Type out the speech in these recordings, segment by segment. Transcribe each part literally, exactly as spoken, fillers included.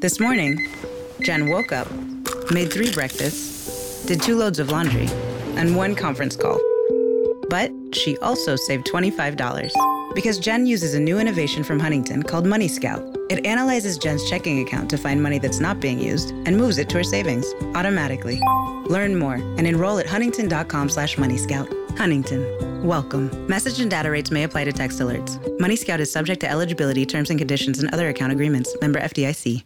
This morning, Jen woke up, made three breakfasts, did two loads of laundry, and one conference call. But she also saved twenty-five dollars because Jen uses a new innovation from Huntington called Money Scout. It analyzes Jen's checking account to find money that's not being used and moves it to her savings automatically. Learn more and enroll at huntington dot com slash money scout. Huntington, welcome. Message and data rates may apply to text alerts. Money Scout is subject to eligibility, terms and conditions, and other account agreements. Member F D I C.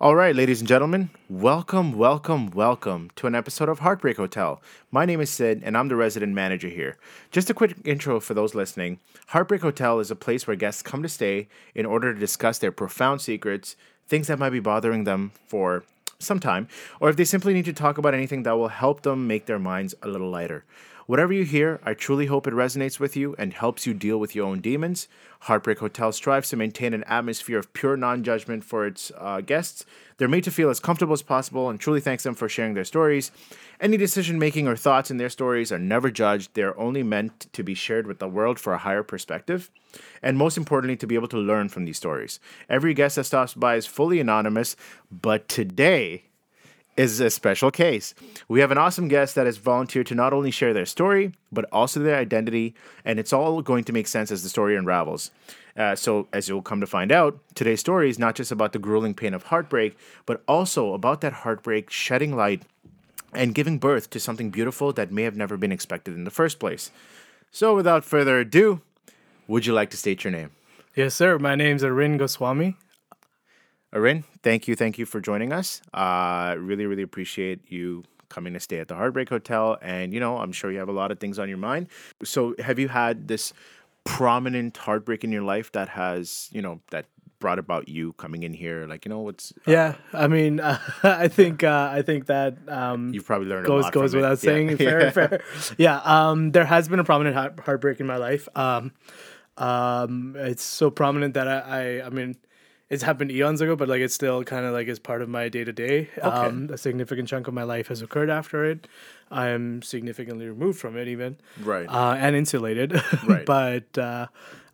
All right, ladies and gentlemen, welcome, welcome, welcome to an episode of Heartbreak Hotel. My name is Sid, and I'm the resident manager here. Just a quick intro for those listening. Heartbreak Hotel is a place where guests come to stay in order to discuss their profound secrets, things that might be bothering them for some time, or if they simply need to talk about anything that will help them make their minds a little lighter. Whatever you hear, I truly hope it resonates with you and helps you deal with your own demons. Heartbreak Hotel strives to maintain an atmosphere of pure non-judgment for its uh, guests. They're made to feel as comfortable as possible and truly thanks them for sharing their stories. Any decision-making or thoughts in their stories are never judged. They're only meant to be shared with the world for a higher perspective, and most importantly, to be able to learn from these stories. Every guest that stops by is fully anonymous, but today is a special case. We have an awesome guest that has volunteered to not only share their story, but also their identity, and it's all going to make sense as the story unravels. Uh, so, as you'll come to find out, today's story is not just about the grueling pain of heartbreak, but also about that heartbreak shedding light and giving birth to something beautiful that may have never been expected in the first place. So, without further ado, would you like to state your name? Yes, sir. My name's Arin Goswami. Arin, thank you, thank you for joining us. Uh, really, really appreciate you coming to stay at the Heartbreak Hotel. And, you know, I'm sure you have a lot of things on your mind. So have you had this prominent heartbreak in your life that has, you know, that brought about you coming in here? Like, you know, what's... Uh, yeah, I mean, uh, I think uh, I think that... Um, You've probably learned goes, a lot Goes without it. saying. Yeah. Fair, fair. Yeah, um, there has been a prominent heart- heartbreak in my life. Um, um, it's so prominent that I, I, I mean... It's happened eons ago, but like it's still kind of like is part of my day-to-day. Okay. Um, a significant chunk of my life has occurred after it. I am significantly removed from it even. Right. Uh, and insulated. Right. But uh,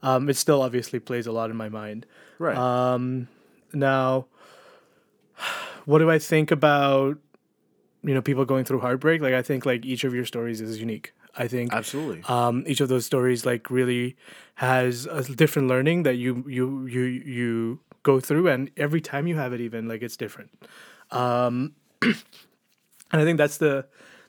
um, it still obviously plays a lot in my mind. Right. Um, now, what do I think about, you know, people going through heartbreak? Like I think like each of your stories is unique. I think absolutely. Um, each of those stories like really has a different learning that you you you you go through, and every time you have it, even like it's different. Um, and I think that's the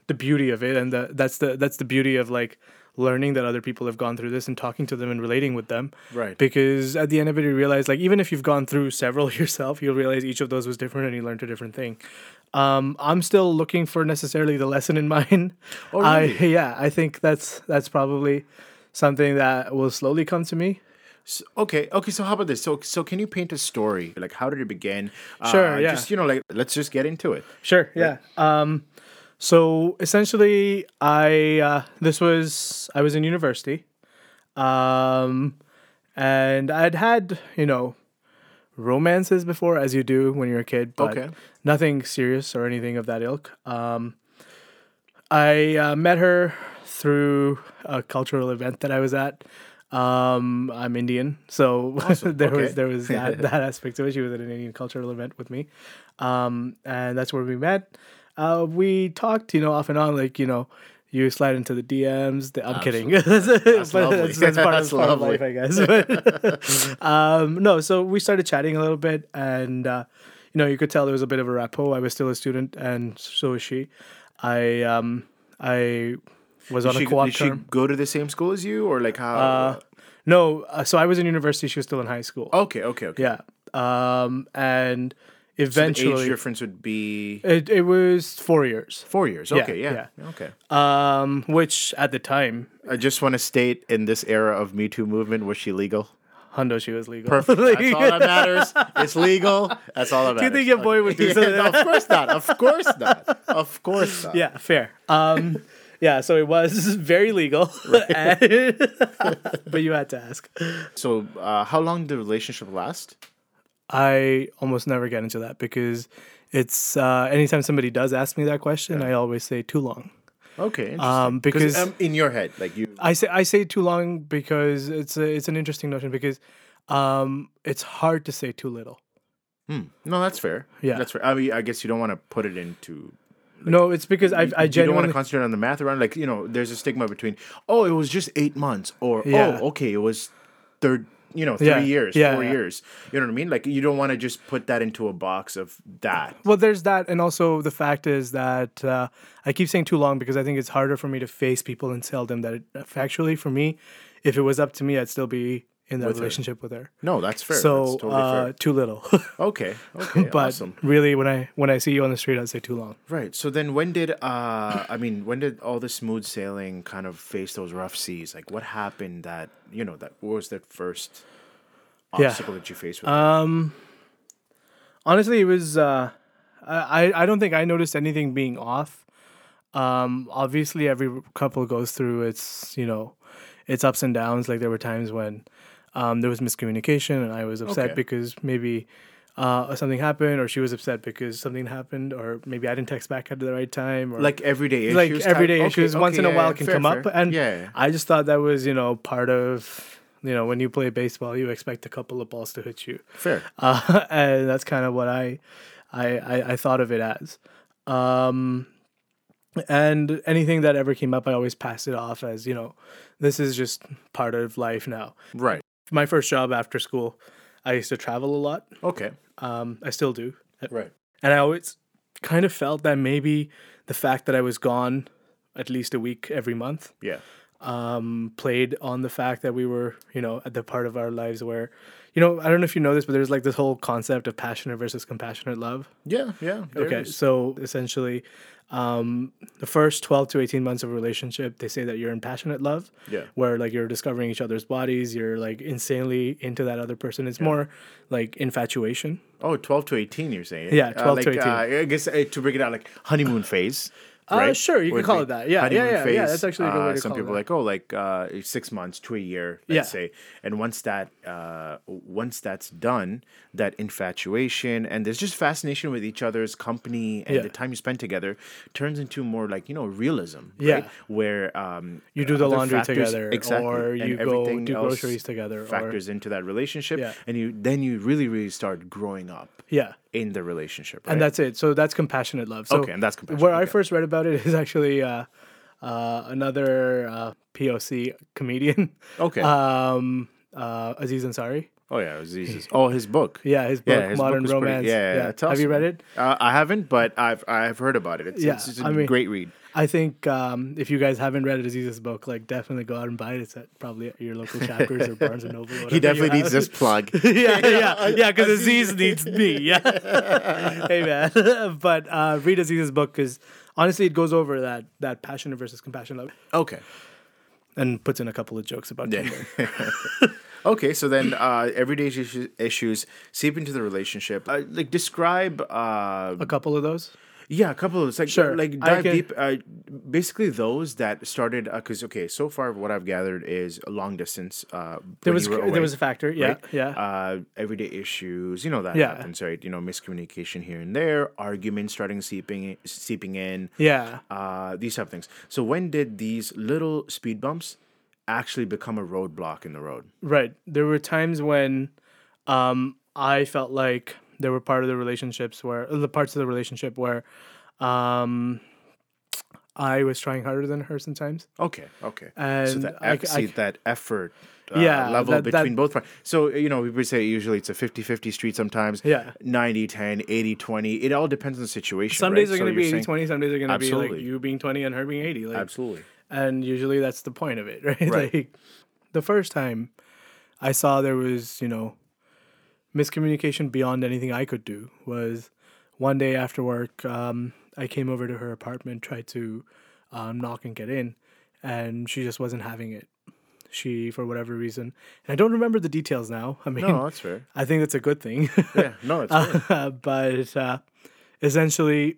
the beauty of it, and the, that's the that's the beauty of like learning that other people have gone through this and talking to them and relating with them. Right. Because at the end of it, you realize like even if you've gone through several yourself, you'll realize each of those was different, and you learned a different thing. Um, I'm still looking for necessarily the lesson in mine. Oh, really? I, yeah, I think that's that's probably something that will slowly come to me. So, okay, okay. So how about this? So so can you paint a story? Like how did it begin? Sure. Uh, yeah. Just you know, like let's just get into it. Sure. Yeah. yeah. Um. So essentially, I uh, this was I was in university, um, and I'd had you know. romances before, as you do when you're a kid, but okay. nothing serious or anything of that ilk. Um, I uh, met her through a cultural event that I was at. Um, I'm Indian, so awesome. there okay. was there was that, that aspect to it. She was at an Indian cultural event with me, um, and that's where we met. Uh, we talked, you know, off and on, like you know. You slide into the D Ms. The, I'm Absolutely. kidding. That's, that's, that's, that's part, that's that's part of life, I guess. But, um, no, so we started chatting a little bit, and uh, you know, you could tell there was a bit of a rapport. I was still a student, and so was she. I um, I was did on she, a co-op did term. Did she go to the same school as you, or like how? Uh, no, uh, so I was in university. She was still in high school. Okay, okay, okay. Yeah, um, and. Eventually, so the age difference would be it. It was four years. Four years. Okay. Yeah. yeah. yeah. Okay. Um, which at the time, I just want to state in this era of Me Too movement, was she legal? Hundo, she was legal. Perfect. That's all that matters. It's legal. That's all that matters. Do you think your boy would do something? Yeah, no, of course not. Of course not. Of course not. Yeah. Fair. Um. Yeah, so it was very legal, right. and, but you had to ask. So, uh, how long did the relationship last? I almost never get into that because it's uh, anytime somebody does ask me that question, yeah. I always say too long. Okay, interesting. Um, because um, in your head, like you, I say I say too long because it's a, it's an interesting notion because um, it's hard to say too little. Hmm. No, that's fair. Yeah, that's fair. I mean, I guess you don't want to put it into. Like, no, it's because I I genuinely you don't want to concentrate on the math around. Like you know, there's a stigma between. Oh, it was just eight months, or yeah. oh, okay, it was third. You know, three yeah. years, yeah, four yeah. years. You know what I mean? Like, you don't want to just put that into a box of that. Well, there's that. And also the fact is that uh, I keep saying too long because I think it's harder for me to face people and tell them that it, factually for me, if it was up to me, I'd still be in that with relationship her. with her. No, that's fair. So that's totally uh, fair. Too little. okay. Okay. But awesome. Really, when I when I see you on the street, I'd say too long. Right. So then when did, uh, I mean, when did all the smooth sailing kind of face those rough seas? Like what happened that, you know, that what was that first obstacle yeah. that you faced with um, her? Honestly, it was, uh, I, I don't think I noticed anything being off. Um, obviously, every couple goes through its, you know, its ups and downs. Like there were times when, Um, there was miscommunication, and I was upset okay. because maybe uh, something happened, or she was upset because something happened, or maybe I didn't text back at the right time. Or like everyday issues? Like everyday type. issues. Okay, Once okay, in a while yeah, can fair, come fair. up. And yeah, yeah. I just thought that was, you know, part of, you know, when you play baseball, you expect a couple of balls to hit you. Fair. Uh, and that's kind of what I, I, I, I thought of it as. Um, and anything that ever came up, I always passed it off as, you know, this is just part of life now. Right. My first job after school, I used to travel a lot. Okay. Um, I still do. Right. And I always kind of felt that maybe the fact that I was gone at least a week every month yeah. um, played on the fact that we were, you know, at the part of our lives where, you know, I don't know if you know this, but there's like this whole concept of passionate versus compassionate love. Yeah, yeah. Okay, so essentially um, the first twelve to eighteen months of a relationship, they say that you're in passionate love, yeah. where like you're discovering each other's bodies, you're like insanely into that other person. It's yeah. more like infatuation. Oh, twelve to eighteen you're saying? Yeah, twelve uh, like, to eighteen. Uh, I guess uh, to break it out, like honeymoon phase. Uh, right? Sure, you Would can call it that. Yeah, yeah, yeah, phase, yeah. That's actually a good way to uh, some call people it are like, oh, like uh, six months to a year, let's yeah. say. And once that, uh, once that's done, that infatuation and there's just fascination with each other's company and yeah. the time you spend together turns into more like you know realism, yeah. right? Where um, you do the laundry factors, together, exactly, or you go do groceries together, factors or... into that relationship, yeah. and you then you really, really start growing up. Yeah. In the relationship, right? And that's it. So that's compassionate love. So okay, and that's compassionate. Where okay. I first read about it is actually uh, uh, another uh, P O C comedian. Okay. Um, uh, Aziz Ansari. Oh, yeah. Aziz is, oh, his book. Yeah, his book, yeah, his Modern book Romance. Pretty, yeah, yeah. yeah. Have you read it? Uh, I haven't, but I've I've heard about it. It's, yeah, it's, it's a I mean, great read. I think um, if you guys haven't read Aziz's book, like definitely go out and buy it. It's at probably at your local Chapters or Barnes and Noble. He definitely needs this plug. yeah, yeah, yeah, because Aziz needs me. Yeah, hey man. But uh, read Aziz's book because honestly, it goes over that that passion versus compassion love. Okay, and puts in a couple of jokes about yeah. Tinder. Okay, so then uh, everyday issues, issues seep into the relationship. Uh, like describe uh, a couple of those. Yeah, a couple of those. Like, sure. Like dive can... deep. Uh, basically, those that started because uh, okay, so far what I've gathered is long distance. Uh, there was away, there was a factor. Yeah, right? yeah. Uh, everyday issues. You know that yeah. happens, right? You know, miscommunication here and there, arguments starting seeping seeping in. Yeah. Uh, these type of things. So when did these little speed bumps actually become a roadblock in the road? Right. There were times when um, I felt like. There were part of the relationships where the parts of the relationship where um, I was trying harder than her sometimes. Okay, okay. And so that exceed that effort uh, yeah, level that, between that, both parties. So, you know, we would say usually it's a fifty-fifty street sometimes, yeah. ninety ten, eighty twenty. It all depends on the situation. Some right? days are so going to be eighty twenty, some days are going to be like you being twenty and her being eighty. Like, absolutely. And usually that's the point of it, right? right? Like the first time I saw there was, you know, miscommunication beyond anything I could do was one day after work, um, I came over to her apartment, tried to um, knock and get in, and she just wasn't having it. She, for whatever reason, and I don't remember the details now. I mean, no, that's fair. I think that's a good thing. Yeah, no, it's fair. uh, but uh, essentially,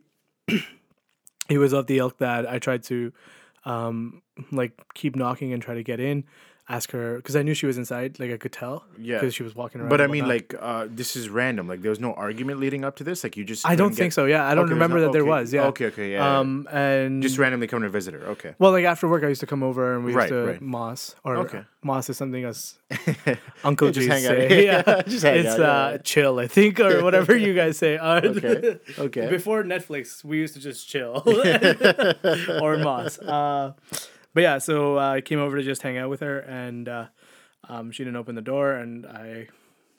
it was of the ilk that I tried to um, like keep knocking and try to get in. ask her, because I knew she was inside, like I could tell, yeah, because she was walking around. But I mean, like, uh, this is random. Like, there was no argument leading up to this. Like, you just I don't think get... so. Yeah, I don't okay, remember no... that there okay. was. Yeah. Okay. Okay. Yeah. Um, and just randomly coming to visit her. Okay. Well, like after work, I used to come over and we used right, to right. moss or okay. moss is something us Uncle G say. Yeah, just hang it's out, yeah. uh, chill, I think, or whatever you guys say. Uh, okay. Okay. Before Netflix, we used to just chill or moss. Uh, But yeah, so uh, I came over to just hang out with her, and uh, um, she didn't open the door, and I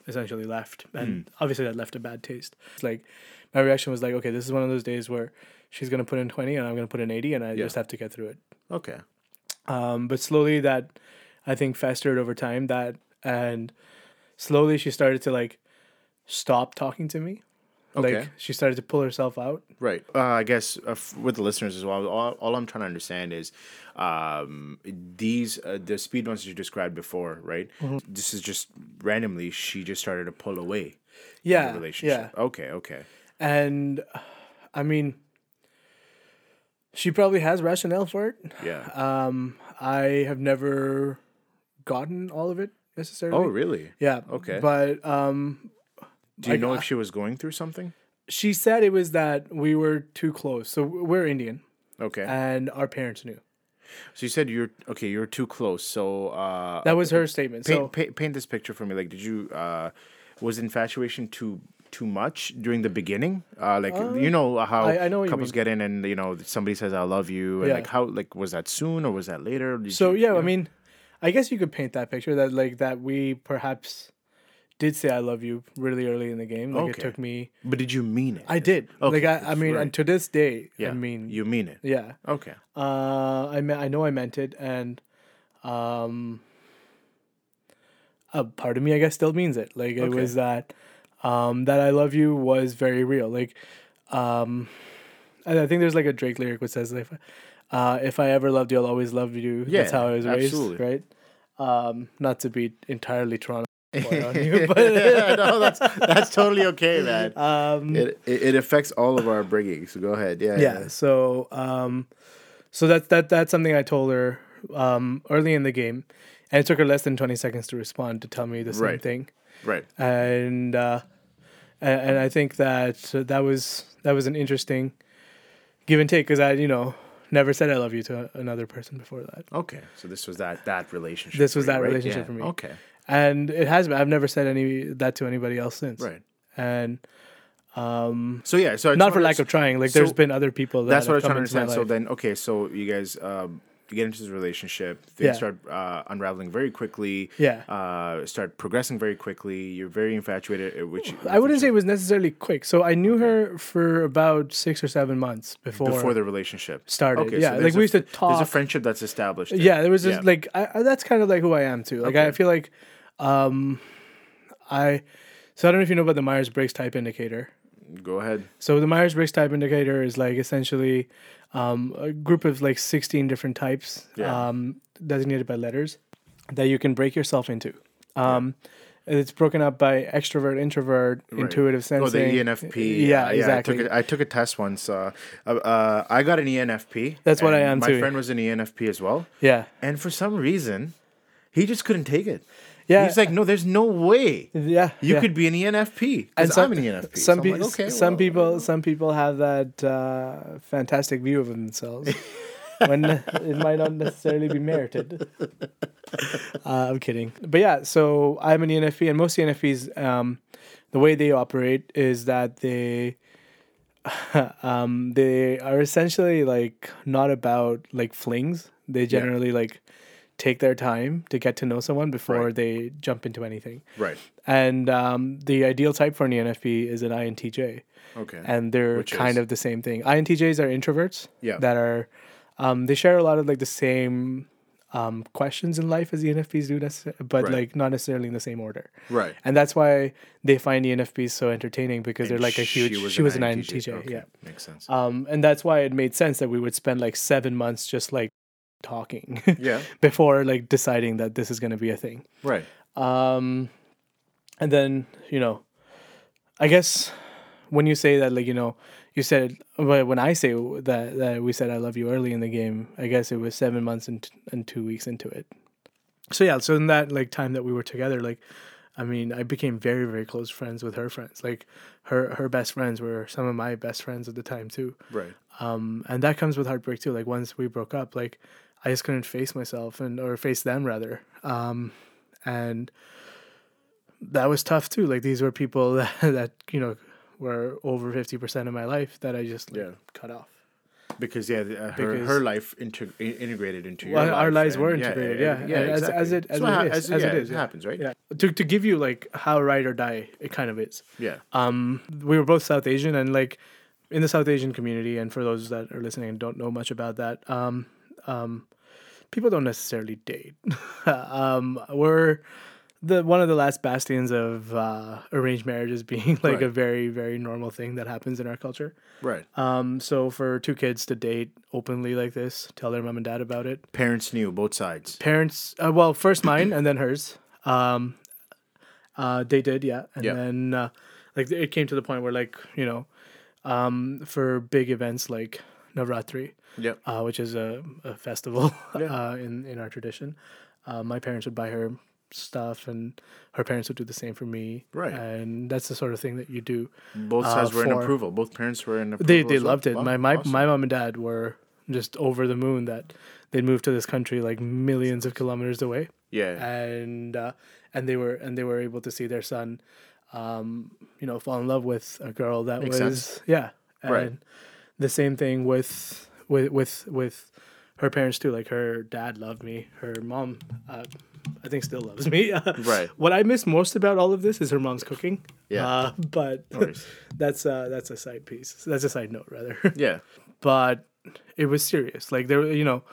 essentially left. And mm. obviously that left a bad taste. It's like, my reaction was like, okay, this is one of those days where she's going to put in twenty and I'm going to put in eighty, and I yeah. just have to get through it. Okay. Um, but slowly that, I think, festered over time, that, and slowly she started to, like, stop talking to me. Okay. Like, she started to pull herself out. Right. Uh, I guess uh, f- with the listeners as well, all, all I'm trying to understand is um, these, uh, the speed ones you described before, right? Mm-hmm. This is just randomly, she just started to pull away. Yeah. In the relationship. Yeah. Okay, okay. And, uh, I mean, she probably has rationale for it. Yeah. Um, I have never gotten all of it necessarily. Oh, really? Yeah. Okay. But, um... Do you know if she was going through something? She said it was that we were too close. So we're Indian. Okay. And our parents knew. So you said you're, okay, you're too close. So. Uh, that was her statement. Paint, so, paint, paint this picture for me. Like, did you, uh, was infatuation too too much during the beginning? Uh, like, uh, you know how I, I know couples get in and, you know, somebody says, I love you. And yeah. like, how, like, was that soon or was that later? Did so, you, yeah, you know? I mean, I guess you could paint that picture that, like, that we perhaps. Did say I love you really early in the game. Like okay. It took me. But did you mean it? I did. Okay. Like I, I mean, right. and to this day, yeah. I mean. You mean it? Yeah. Okay. Uh, I me- I know I meant it, and um, a part of me, I guess, still means it. Like it okay. was that, um, that I love you was very real. Like, um, and I think there's like a Drake lyric which says, like, uh, "If I ever loved you, I'll always love you." Yeah, that's how I was absolutely. raised, right? Um, not to be entirely Toronto. On you, but yeah, no, that's that's totally okay, man. Um, it, it it affects all of our bringing. So go ahead, yeah. Yeah. yeah. So um, so that's that that's something I told her um early in the game, and it took her less than twenty seconds to respond to tell me the same right. thing. Right. And uh, and, and I think that that was that was an interesting give and take because I you know. Never said I love you to another person before that. Okay. So this was that that relationship. This was that relationship for me. Okay. And it has been. I've never said any that to anybody else since. Right. And um so yeah, so not for lack of trying. Like there's been other people that That's what I was trying to understand. So then okay, so you guys um you get into this relationship, things yeah. start uh, unraveling very quickly, yeah. uh, start progressing very quickly, you're very infatuated, which... I wouldn't say it was necessarily quick. So I knew okay. her for about six or seven months before... Before the relationship. Started, okay, yeah. So like, we a, used to talk... There's a friendship that's established. There. Yeah, there was just, yeah. like... I, I, that's kind of, like, who I am, too. Like, okay. I feel like... Um, I... So I don't know if you know about the Myers-Briggs type indicator. Go ahead. So the Myers-Briggs type indicator is, like, essentially... Um, a group of like sixteen different types yeah. um, designated by letters that you can break yourself into. Um, yeah. It's broken up by extrovert, introvert, right. intuitive sensing. Oh, the E N F P. Yeah, uh, yeah exactly. I took, a, I took a test once. Uh, uh, uh, I got an E N F P. That's what I am my too. My friend was an E N F P as well. Yeah. And for some reason, he just couldn't take it. Yeah. He's like, no, there's no way. Yeah. You yeah. could be an E N F P. And some, I'm an E N F P. Some, so pe- like, okay, some well, people well. some people have that uh, fantastic view of themselves when it might not necessarily be merited. Uh, I'm kidding. But yeah, so I'm an E N F P, and most E N F Ps, um, the way they operate is that they um, they are essentially like not about like flings. They generally yeah. like take their time to get to know someone before right. they jump into anything. Right. And um, the ideal type for an E N F P is an I N T J. Okay. And they're Which kind is? of the same thing. I N T Js are introverts yeah. that are, um, they share a lot of like the same um, questions in life as E N F Ps do, necess- but right. like not necessarily in the same order. Right. And that's why they find E N F Ps so entertaining because and they're like a huge, she was, she was an I N T J. I N T J. Okay. Yeah. Makes sense. Um, and that's why it made sense that we would spend like seven months just like, talking yeah before like deciding that this is going to be a thing right um and then you know I guess when you say that like you know you said when I say that that we said I love you early in the game I guess it was seven months and, t- and two weeks into it so yeah, so in that like time that we were together, like, I mean, I became very, very close friends with her friends. Like her, her best friends were some of my best friends at the time too. Right. Um, and that comes with heartbreak too. Like once we broke up, like I just couldn't face myself and, or face them rather. Um, and that was tough too. Like these were people that, that you know, were over fifty percent of my life that I just like, yeah. cut off. Because, yeah, uh, her, because her life inter- integrated into your well, life. Our lives and, were integrated, yeah. yeah, yeah, yeah, yeah as, exactly. as it, as so it ha- is. As, as yeah, it is. It happens, right? Yeah. To to give you, like, how ride or die it kind of is. Yeah. Um, we were both South Asian, and, like, in the South Asian community, and for those that are listening and don't know much about that, um, um, people don't necessarily date. um, we're the one of the last bastions of uh, arranged marriages being like right. a very, very normal thing that happens in our culture. Right. Um. So for two kids to date openly like this, tell their mom and dad about it. Parents knew both sides. Parents, uh, well, first mine and then hers. Um, uh, they did, yeah. And yeah. then uh, like it came to the point where like, you know, um, for big events like Navratri, yeah. uh, which is a, a festival yeah. uh, in, in our tradition, uh, my parents would buy her stuff and her parents would do the same for me, right? And that's the sort of thing that you do. Both sides uh, were in approval. Both parents were in approval. They they loved well. it. Wow, my my awesome. my mom and dad were just over the moon that they moved to this country like millions of kilometers away. Yeah, and uh, and they were and they were able to see their son, um, you know, fall in love with a girl that Makes was sense. yeah, and right. The same thing with with with with her parents too. Like her dad loved me. Her mom. Uh, I think still loves me. Right. What I miss most about all of this is her mom's cooking. Yeah. Uh, but that's uh that's a side piece. That's a side note rather. Yeah. But it was serious. Like there, you know,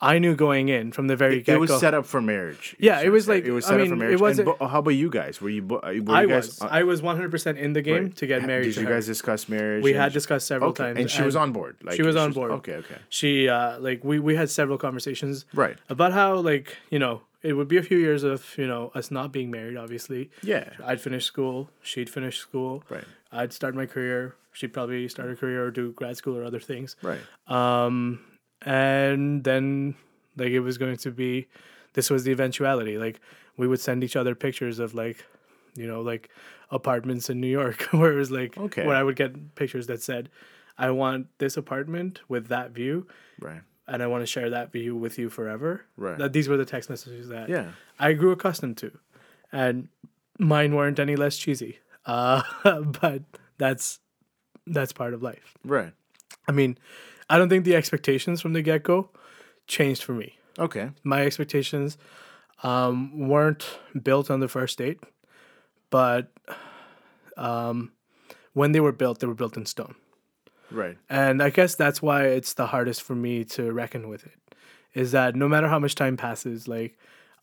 I knew going in from the very it, get-go. It was set up for marriage. Yeah, it was like it was set I mean, up for marriage. It wasn't, and bo- how about you guys? Were you? Bo- were you I guys, was. Uh, I was one hundred percent in the game right. to get married. Did to you her. guys discuss marriage? We had discussed several okay. times, and she and was on board. Like, she was on board. Okay, okay. She uh like we we had several conversations right about how like you know. It would be a few years of, you know, us not being married, obviously. Yeah. I'd finish school. She'd finish school. Right. I'd start my career. She'd probably start her career or do grad school or other things. Right. Um, and then, like, it was going to be, this was the eventuality. Like, we would send each other pictures of, like, you know, like, apartments in New York where it was, like, okay. where I would get pictures that said, I want this apartment with that view. Right. And I want to share that view with you forever. Right. That these were the text messages that yeah. I grew accustomed to, and mine weren't any less cheesy. Uh, but that's that's part of life. Right. I mean, I don't think the expectations from the get-go changed for me. Okay. My expectations um, weren't built on the first date, but um, when they were built, they were built in stone. Right. And I guess that's why it's the hardest for me to reckon with it, is that no matter how much time passes, like,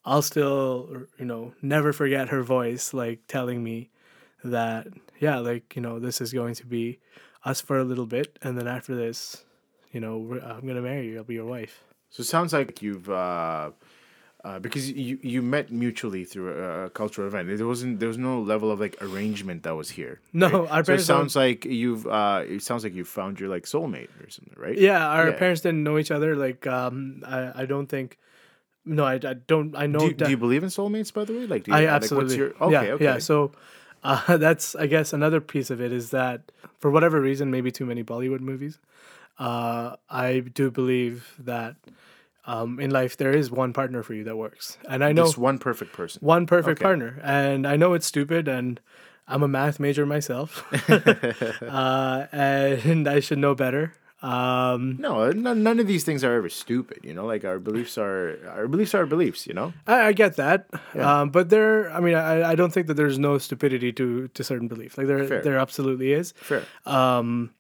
I'll still, you know, never forget her voice, like, telling me that, yeah, like, you know, this is going to be us for a little bit. And then after this, you know, we're, I'm going to marry you. I'll be your wife. So it sounds like you've... Uh... Uh, because you, you met mutually through a, a cultural event. There wasn't there was no level of like arrangement that was here. No, right? our so parents. It sounds like you've uh, it sounds like you found your like soulmate or something, right? Yeah, our yeah. parents didn't know each other. Like um, I, I don't think. No, I, I don't. I know. Do you, that, do you believe in soulmates? By the way, like do you, I absolutely. Like, what's your, okay, yeah, okay. Yeah. So uh, that's I guess another piece of it is that for whatever reason, maybe too many Bollywood movies. Uh, I do believe that. Um, in life, there is one partner for you that works. And I know... Just one perfect person. One perfect okay. partner. And I know it's stupid, and I'm a math major myself. uh, and I should know better. Um, no, none of these things are ever stupid, you know? Like, our beliefs are... Our beliefs are our beliefs, you know? I, I get that. Yeah. Um, but there... I mean, I, I don't think that there's no stupidity to, to certain belief. Like, there, Fair. there absolutely is. Fair. Um,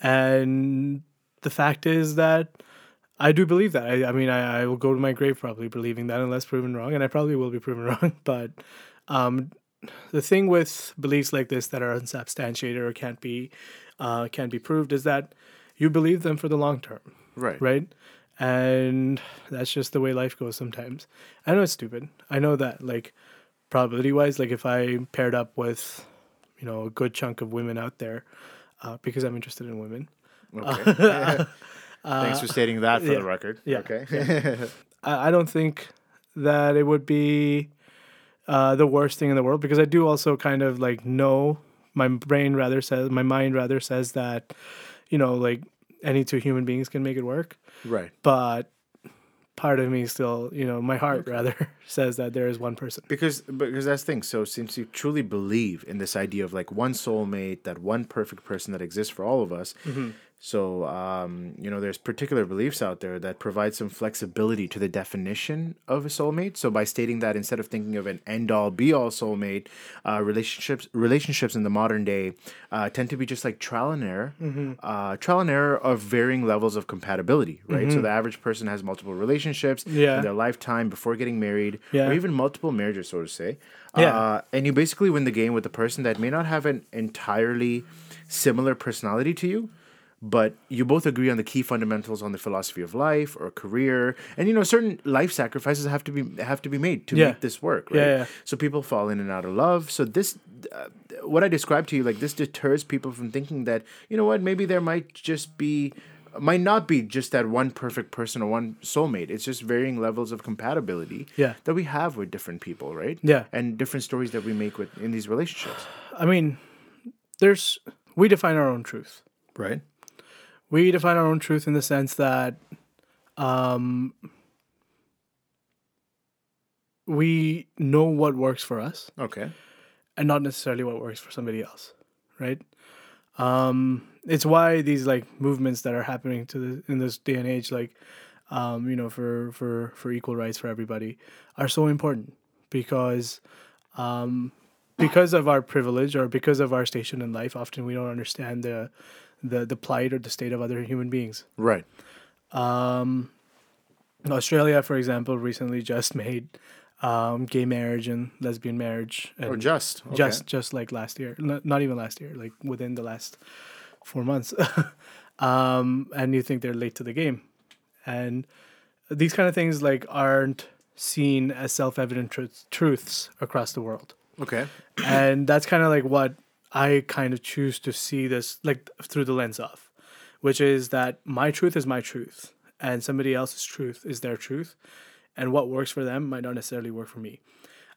and the fact is that... I do believe that. I, I mean, I, I will go to my grave probably believing that unless proven wrong, and I probably will be proven wrong. But um, the thing with beliefs like this that are unsubstantiated or can't be uh, can't be proved is that you believe them for the long term. Right. Right? And that's just the way life goes sometimes. I know it's stupid. I know that, like, probability-wise, like, if I paired up with, you know, a good chunk of women out there, uh, because I'm interested in women. Okay. Uh, Thanks for stating that for uh, yeah, the record. Yeah. Okay. yeah. I don't think that it would be uh, the worst thing in the world, because I do also kind of like know my brain rather says, my mind rather says that, you know, like any two human beings can make it work. Right. But part of me still, you know, my heart rather says that there is one person. Because because that's the thing. So since you truly believe in this idea of like one soulmate, that one perfect person that exists for all of us. Mm-hmm. So, um, you know, there's particular beliefs out there that provide some flexibility to the definition of a soulmate. So by stating that, instead of thinking of an end-all, be-all soulmate, uh, relationships relationships in the modern day uh, tend to be just like trial and error, mm-hmm. uh, trial and error of varying levels of compatibility, right? Mm-hmm. So the average person has multiple relationships yeah. in their lifetime before getting married, yeah. or even multiple marriages, so to say. Yeah. Uh, and you basically win the game with a person that may not have an entirely similar personality to you, but you both agree on the key fundamentals on the philosophy of life or career. And, you know, certain life sacrifices have to be have to be made to yeah. make this work, right? Yeah, yeah. So people fall in and out of love. So this, uh, what I described to you, like this deters people from thinking that, you know what, maybe there might just be, might not be just that one perfect person or one soulmate. It's just varying levels of compatibility yeah. that we have with different people, right? Yeah. And different stories that we make with in these relationships. I mean, there's, we define our own truth. Right. We define our own truth in the sense that um, we know what works for us. Okay. And not necessarily what works for somebody else, right? Um, it's why these, like, movements that are happening to the, in this day and age, like, um, you know, for, for, for equal rights for everybody are so important because um, because of our privilege or because of our station in life, often we don't understand the... the the plight or the state of other human beings. Right. Um, Australia, for example, recently just made um, gay marriage and lesbian marriage. And oh, just. Okay. Just just like last year. N- not even last year, like within the last four months. um, and you think they're late to the game. And these kind of things like aren't seen as self-evident tr- truths across the world. Okay. And that's kind of like what I kind of choose to see this like through the lens of, which is that my truth is my truth and somebody else's truth is their truth. And what works for them might not necessarily work for me.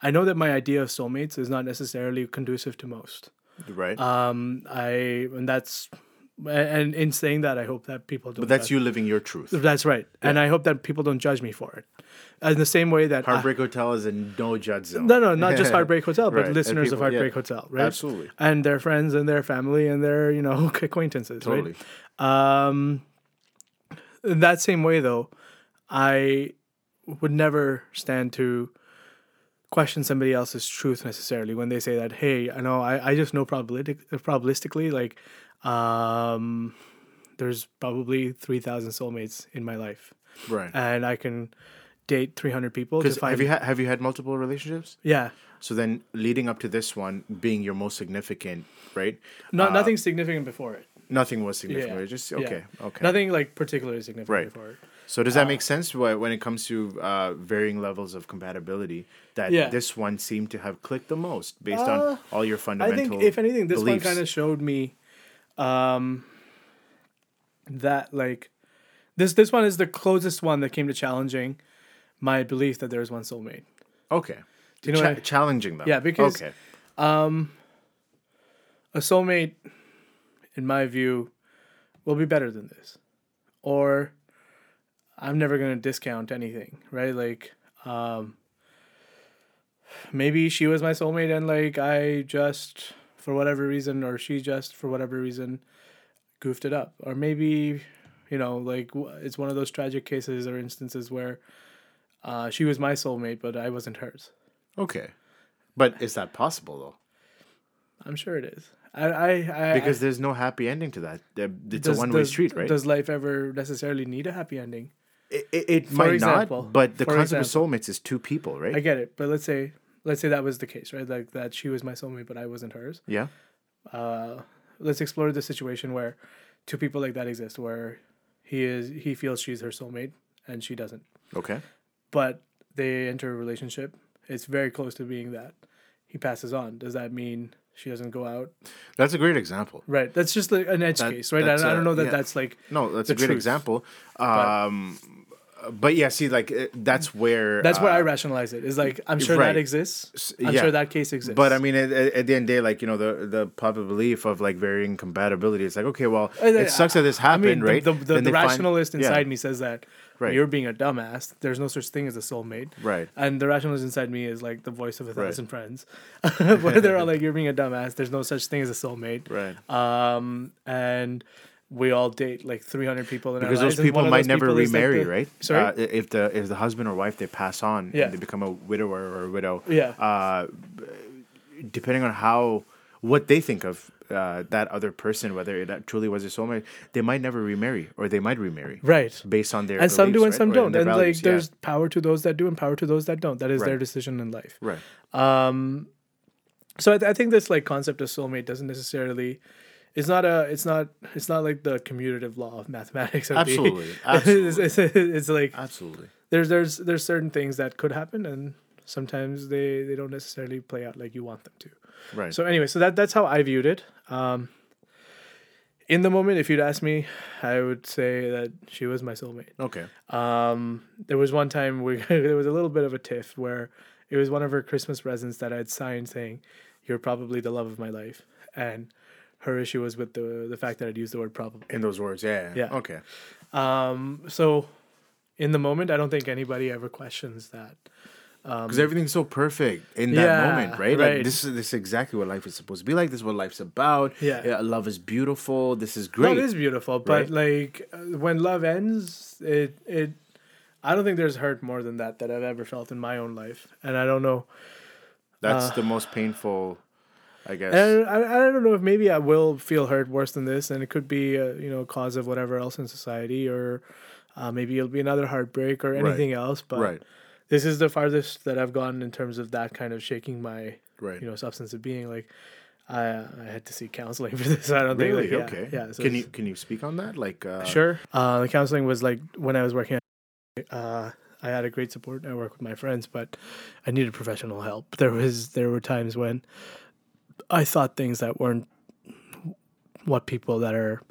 I know that my idea of soulmates is not necessarily conducive to most. Right. Um, I, and that's, and in saying that, I hope that people don't. But that's judge. You living your truth. That's right. Yeah. And I hope that people don't judge me for it. In the same way that Heartbreak I, Hotel is a no judge zone. No, no, not just Heartbreak Hotel, but right. listeners people, of Heartbreak yeah. Hotel, right? Absolutely. And their friends and their family and their, you know, acquaintances, totally. Right? Um, in that same way, though, I would never stand to question somebody else's truth necessarily when they say that, hey, I know, I, I just know probabiliti- probabilistically, like, Um, there's probably three thousand soulmates in my life. Right. And I can date three hundred people. Because have you ha- have you had multiple relationships? Yeah. So then leading up to this one being your most significant, right? No, uh, nothing significant before it. Nothing was significant. Yeah. Just, okay. Yeah. Okay. Nothing like particularly significant right. before it. So does that uh, make sense when it comes to uh, varying levels of compatibility that yeah. this one seemed to have clicked the most based uh, on all your fundamental beliefs? I think if anything, this beliefs. one kind of showed me Um, that like this this one is the closest one that came to challenging my belief that there is one soulmate. Okay, do you know Ch- what I, challenging them? Yeah, because okay. um, a soulmate, in my view, will be better than this. Or I'm never gonna discount anything, right? Like, um, maybe she was my soulmate, and like I just. for whatever reason, or she just, for whatever reason, goofed it up. Or maybe, you know, like, it's one of those tragic cases or instances where uh, she was my soulmate, but I wasn't hers. Okay. But is that possible, though? I'm sure it is. I, I, I Because I, there's no happy ending to that. It's does, a one-way does, street, right? Does life ever necessarily need a happy ending? It, it, it might example, not, but the concept example, of soulmates is two people, right? I get it, but let's say... Let's say that was the case, right? Like that she was my soulmate, but I wasn't hers. Yeah. Uh, let's explore the situation where two people like that exist, where he is he feels she's her soulmate and she doesn't. Okay. But they enter a relationship. It's very close to being that. He passes on. Does that mean she doesn't go out? That's a great example. Right. That's just like an edge that, case, right? I, a, I don't know that yeah. that's like no. That's a great truth, example. Um, But yeah, see, like that's where that's uh, where I rationalize it. Is like I'm sure right. that exists. I'm yeah. sure that case exists. But I mean, at, at the end of the day, like you know, the the popular belief of like varying compatibility. It's like okay, well, it sucks that this happened, I mean, right? The, the, the, the rationalist find, inside yeah. me says that right. you're being a dumbass. There's no such thing as a soulmate, right? And the rationalist inside me is like the voice of a thousand right. friends, where they're all like, "You're being a dumbass. There's no such thing as a soulmate," right? Um, and we all date like three hundred people in because our lives. Because those people might those never people remarry, like the, right? Sorry? Uh, if the if the husband or wife, they pass on yeah. and they become a widower or a widow. Yeah. Uh, depending on how, what they think of uh, that other person, whether it truly was a soulmate, they might never remarry or they might remarry. Right. Based on their And beliefs, some do and right? some or don't. And values, like yeah. there's power to those that do and power to those that don't. That is right. their decision in life. Right. Um, so I, th- I think this like concept of soulmate doesn't necessarily... It's not a. It's not. It's not like the commutative law of mathematics. Absolutely, the, absolutely. It's, it's, it's like absolutely. There's there's there's certain things that could happen, and sometimes they, they don't necessarily play out like you want them to. Right. So anyway, so that that's how I viewed it. Um, in the moment, if you'd ask me, I would say that she was my soulmate. Okay. Um, there was one time we there was a little bit of a tiff where it was one of her Christmas presents that I had signed saying, "You're probably the love of my life," and her issue was with the the fact that I'd used the word probably. In those words, yeah. Yeah. Okay. Um, so, in the moment, I don't think anybody ever questions that. Because um, everything's so perfect in that yeah, moment, right? right. Like, this, is, this is exactly what life is supposed to be like. This is what life's about. Yeah. yeah love is beautiful. This is great. Love is beautiful. But, right? like, when love ends, it it I don't think there's hurt more than that that I've ever felt in my own life. And I don't know. That's uh, the most painful... I guess. And I, I don't know if maybe I will feel hurt worse than this, and it could be a, you know, cause of whatever else in society, or uh, maybe it'll be another heartbreak or anything right. else. But right. this is the farthest that I've gone in terms of that kind of shaking my right. you know substance of being. Like I I had to seek counseling for this. I don't really? think. Really? Like, okay. Yeah. yeah so can you can you speak on that? Like uh... sure. Uh, the counseling was like when I was working at. Uh, I had a great support network with my friends, but I needed professional help. There was there were times when. I thought things that weren't what people that are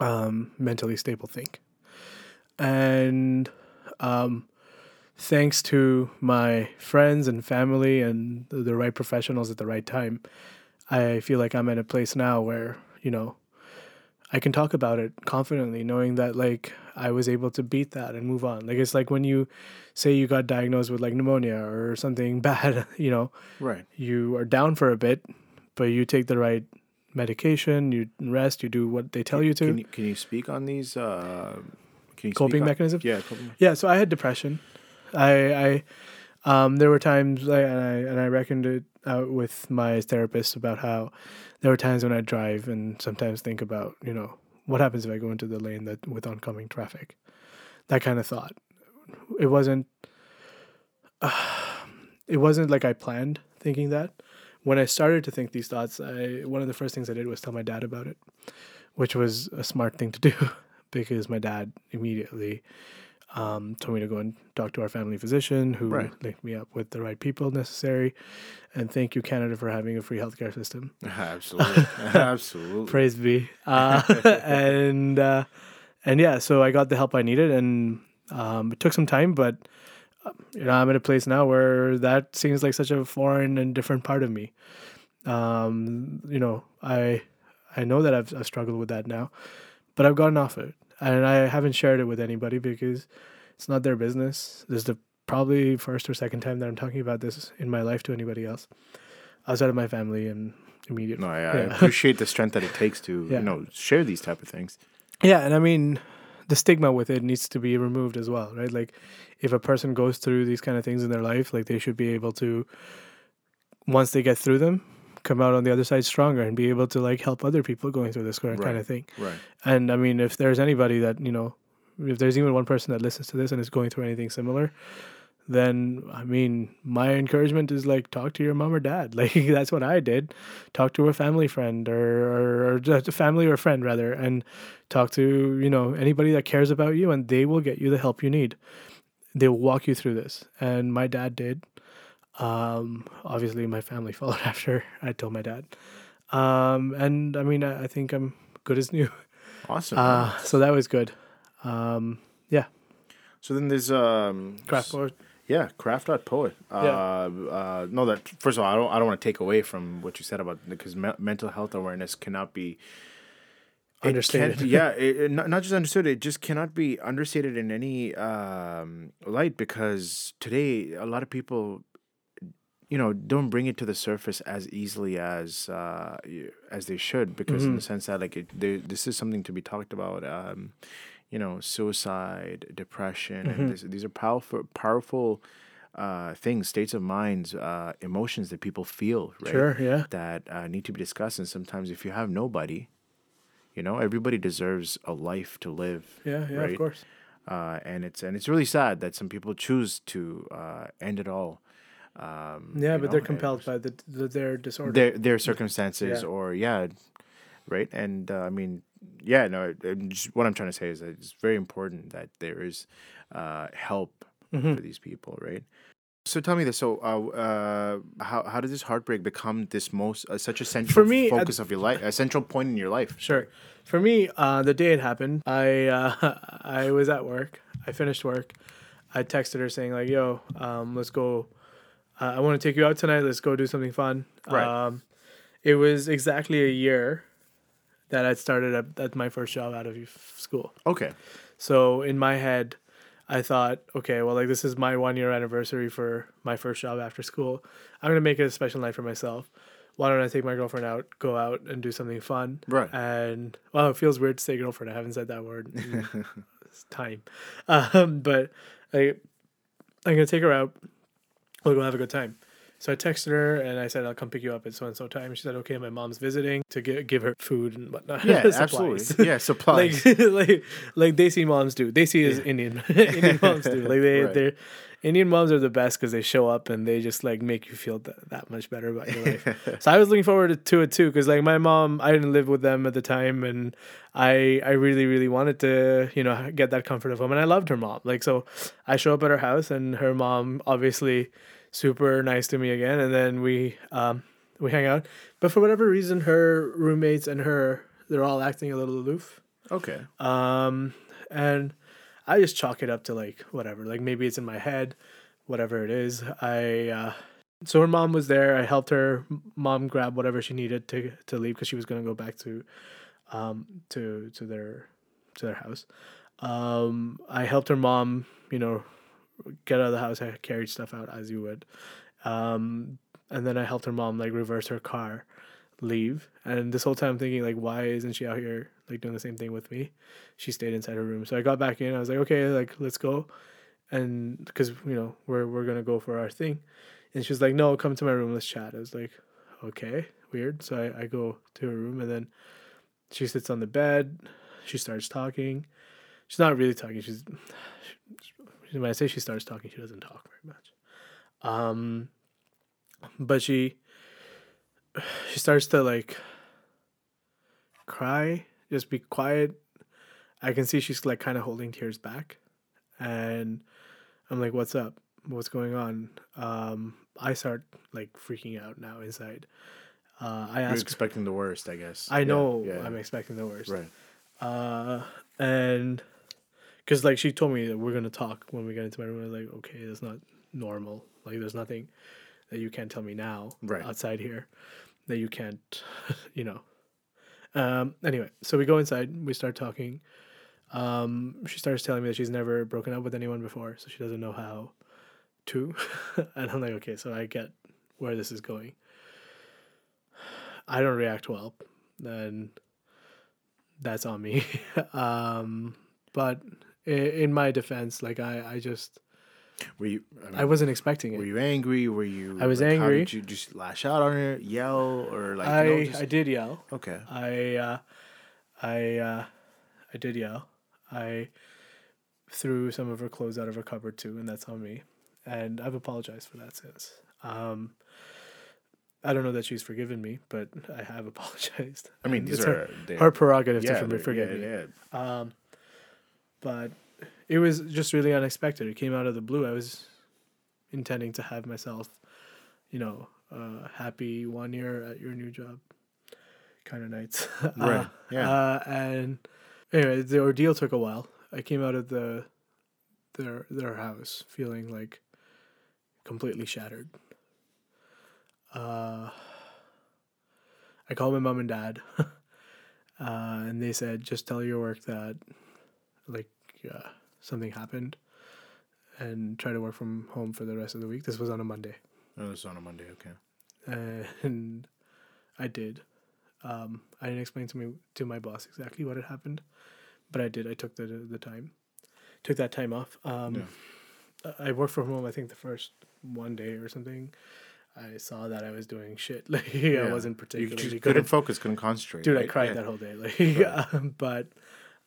um, mentally stable think. And um, thanks to my friends and family and the right professionals at the right time, I feel like I'm at a place now where, you know, I can talk about it confidently, knowing that, like, I was able to beat that and move on. Like, it's like when you say you got diagnosed with, like, pneumonia or something bad, you know. Right. You are down for a bit, but you take the right medication, you rest, you do what they tell you to. Can you, can you speak on these uh, can you coping mechanisms? Yeah, coping. Yeah, so I had depression. I, I um, there were times, I, and, I, and I reckoned it out with my therapist about how there were times when I drive and sometimes think about, you know, what happens if I go into the lane that with oncoming traffic? That kind of thought. It wasn't. Uh, it wasn't like I planned thinking that. When I started to think these thoughts, I one of the first things I did was tell my dad about it, which was a smart thing to do because my dad immediately um, told me to go and talk to our family physician, who right. linked me up with the right people necessary. And thank you, Canada, for having a free healthcare system. Absolutely, absolutely. Praise be. Uh, and uh, and yeah, so I got the help I needed, and um, it took some time, but you know, I'm at a place now where that seems like such a foreign and different part of me. Um, you know, I I know that I've, I've struggled with that now, but I've gotten off it, and I haven't shared it with anybody because it's not their business. There's the probably first or second time that I'm talking about this in my life to anybody else outside of my family and immediate. No, I, yeah. I appreciate the strength that it takes to, yeah. you know, share these type of things. Yeah. And I mean, the stigma with it needs to be removed as well, right? Like if a person goes through these kind of things in their life, like they should be able to, once they get through them, come out on the other side stronger and be able to like help other people going through this right. kind of thing. Right. And I mean, if there's anybody that, you know, if there's even one person that listens to this and is going through anything similar, then, I mean, my encouragement is, like, talk to your mom or dad. Like, that's what I did. Talk to a family friend or, or, or family or friend, rather, and talk to, you know, anybody that cares about you, and they will get you the help you need. They will walk you through this. And my dad did. Um, obviously, my family followed after I told my dad. Um, and, I mean, I, I think I'm good as new. Awesome. Uh, so that was good. Um, yeah. So then there's um craft.poet. Yeah, craft.poet. Yeah. Uh, uh, no, that first of all, I don't I don't want to take away from what you said about because me- mental health awareness cannot be understated. It yeah, it, it, not, not just understood. It just cannot be understated in any um, light, because today a lot of people, you know, don't bring it to the surface as easily as uh, as they should, because mm-hmm. in the sense that like it, they, this is something to be talked about. Um, you know, suicide, depression, mm-hmm. and this, these are powerful, powerful uh, things, states of minds, uh, emotions that people feel, right? Sure, yeah. That uh, need to be discussed. And sometimes, if you have nobody, you know, everybody deserves a life to live. Yeah, yeah, right? Of course. Uh, and it's and it's really sad that some people choose to uh, end it all. Um, yeah, but know, they're compelled by the, the their disorder, their their circumstances, yeah. or yeah, right. And uh, I mean, yeah, no. It, it just, what I'm trying to say is that it's very important that there is uh, help mm-hmm. for these people, right? So tell me this. So uh, uh, how how did this heartbreak become this most uh, such a central me, focus uh, of your life, a central point in your life? Sure. For me, uh, the day it happened, I uh, I was at work. I finished work. I texted her saying like, "Yo, um, let's go. Uh, I want to take you out tonight. Let's go do something fun." Right. Um, it was exactly a year that I started at, at my first job out of school. Okay. So in my head, I thought, okay, well, like, this is my one-year anniversary for my first job after school. I'm going to make it a special night for myself. Why don't I take my girlfriend out, go out, and do something fun? Right. And, well, it feels weird to say girlfriend. I haven't said that word in time. Um, but I, I'm going to take her out. We'll go have a good time. So I texted her, and I said, I'll come pick you up at so-and-so time. She said, okay, my mom's visiting, to give, give her food and whatnot. Yeah, absolutely. Yeah, supplies. like, like like Desi moms do. Desi is yeah. Indian. Indian moms do. Like they, right. they're, Indian moms are the best because they show up, and they just like make you feel th- that much better about your life. So I was looking forward to it too, because like my mom, I didn't live with them at the time, and I I really, really wanted to, you know, get that comfort of home. And I loved her mom. Like, so I show up at her house, and her mom obviously... super nice to me again, and then we um we hang out. But for whatever reason, her roommates and her, they're all acting a little aloof. Okay. Um, and I just chalk it up to like whatever, like maybe it's in my head, whatever it is. I uh, so her mom was there. I helped her mom grab whatever she needed to to leave, because she was gonna go back to um to to their to their house. Um, I helped her mom, you know, get out of the house. I carried stuff out as you would. Um, and then I helped her mom like reverse her car, leave. And this whole time I'm thinking like, why isn't she out here like doing the same thing with me? She stayed inside her room. So I got back in. I was like, okay, like, let's go. And because, you know, we're, we're going to go for our thing. And she was like, no, come to my room. Let's chat. I was like, okay, weird. So I, I go to her room, and then she sits on the bed. She starts talking. She's not really talking. She's... She, when I say she starts talking, she doesn't talk very much. Um, but she she starts to, like, cry, just be quiet. I can see she's, like, kind of holding tears back. And I'm like, what's up? What's going on? Um, I start, like, freaking out now inside. Uh, I ask You're expecting her, the worst, I guess. I yeah, know yeah, I'm yeah. expecting the worst. Right. Uh, and... Because, like, she told me that we're going to talk when we get into my room. I was like, okay, that's not normal. Like, there's nothing that you can't tell me now right. outside here that you can't, you know. Um, anyway, so we go inside. We start talking. Um, she starts telling me that she's never broken up with anyone before, so she doesn't know how to. And I'm like, okay, so I get where this is going. I don't react well. Then that's on me. um, but... In my defense, like I, I just, were you? I, mean, I wasn't expecting it. Were you angry? Were you? I was like, angry. How did you just lash out on her, yell, or like? I you know, just... I did yell. Okay. I, uh, I, uh, I did yell. I threw some of her clothes out of her cupboard too, and that's on me. And I've apologized for that since. Um, I don't know that she's forgiven me, but I have apologized. I mean, these it's are her, her prerogative yeah, to forgive yeah, me. Yeah. Um. But it was just really unexpected. It came out of the blue. I was intending to have myself, you know, uh, happy one year at your new job kind of nights. Right, uh, yeah. Uh, and anyway, the ordeal took a while. I came out of the their their house feeling like completely shattered. Uh, I called my mom and dad, uh, and they said, just tell your work that, like, uh, something happened, and try to work from home for the rest of the week. This was on a Monday. Oh, this was on a Monday, okay. And I did. Um, I didn't explain to me to my boss exactly what had happened, but I did. I took the the time, took that time off. Um, yeah. I worked from home, I think, the first one day or something. I saw that I was doing shit. Like, yeah. I wasn't particularly You couldn't, couldn't focus, couldn't concentrate. Dude, right? I cried yeah. that whole day. Like, right. um, but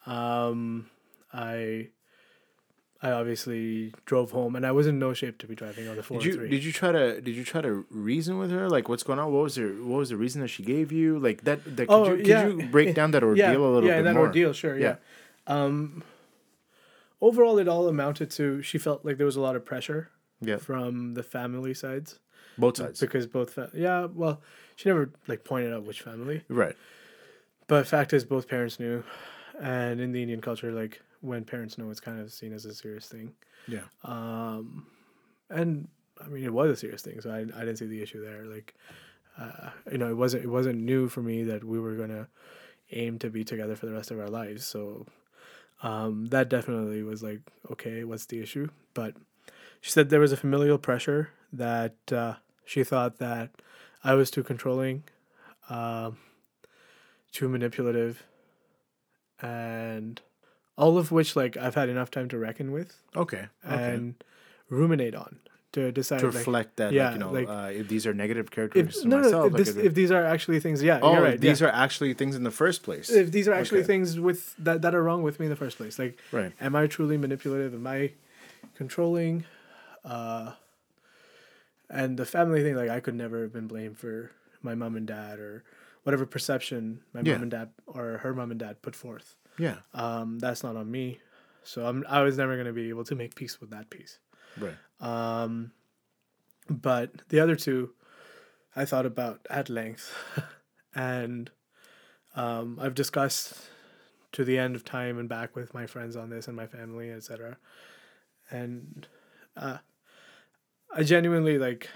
um, I I obviously drove home, and I was in no shape to be driving on the four and three. Did you try to Did you try to reason with her? Like, what's going on? What was her, What was the reason that she gave you? Like that. that could oh you, could yeah. you break down that ordeal yeah. a little yeah, bit more? Yeah, that ordeal. Sure. Yeah. yeah. Um, overall, it all amounted to she felt like there was a lot of pressure. Yeah. From the family sides. Both sides. Because both, fa- yeah, well, she never, like, pointed out which family. Right. But fact is, both parents knew. And in the Indian culture, like, when parents know, it's kind of seen as a serious thing. Yeah. Um, and, I mean, it was a serious thing, so I I didn't see the issue there. Like, uh, you know, it wasn't it wasn't new for me that we were going to aim to be together for the rest of our lives. So um, that definitely was like, okay, what's the issue? But she said there was a familial pressure that... Uh, She thought that I was too controlling, um, too manipulative, and all of which, like, I've had enough time to reckon with. Okay. And okay. ruminate on to decide. To reflect like, that, yeah, like, you know, like, uh, if these are negative characteristics in no, myself. If, like this, if these are actually things, yeah, oh, you're right. these yeah. are actually things in the first place. If these are actually okay. things with that, that are wrong with me in the first place. Like, right. am I truly manipulative? Am I controlling? Uh... And the family thing, like, I could never have been blamed for my mom and dad or whatever perception my yeah. mom and dad or her mom and dad put forth. Yeah. Um, that's not on me. So I'm, I was never going to be able to make peace with that piece. Right. Um, but the other two I thought about at length. and um, I've discussed to the end of time and back with my friends on this and my family, et cetera. And... Uh, I genuinely, like,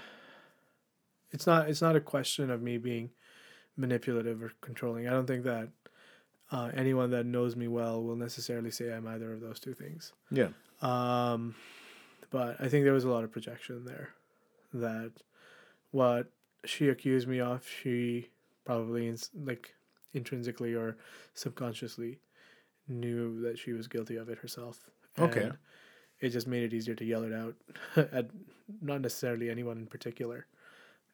it's not it's not a question of me being manipulative or controlling. I don't think that uh, anyone that knows me well will necessarily say I'm either of those two things. Yeah. Um, but I think there was a lot of projection there that what she accused me of, she probably, ins- like, intrinsically or subconsciously knew that she was guilty of it herself. Okay. And it just made it easier to yell it out at not necessarily anyone in particular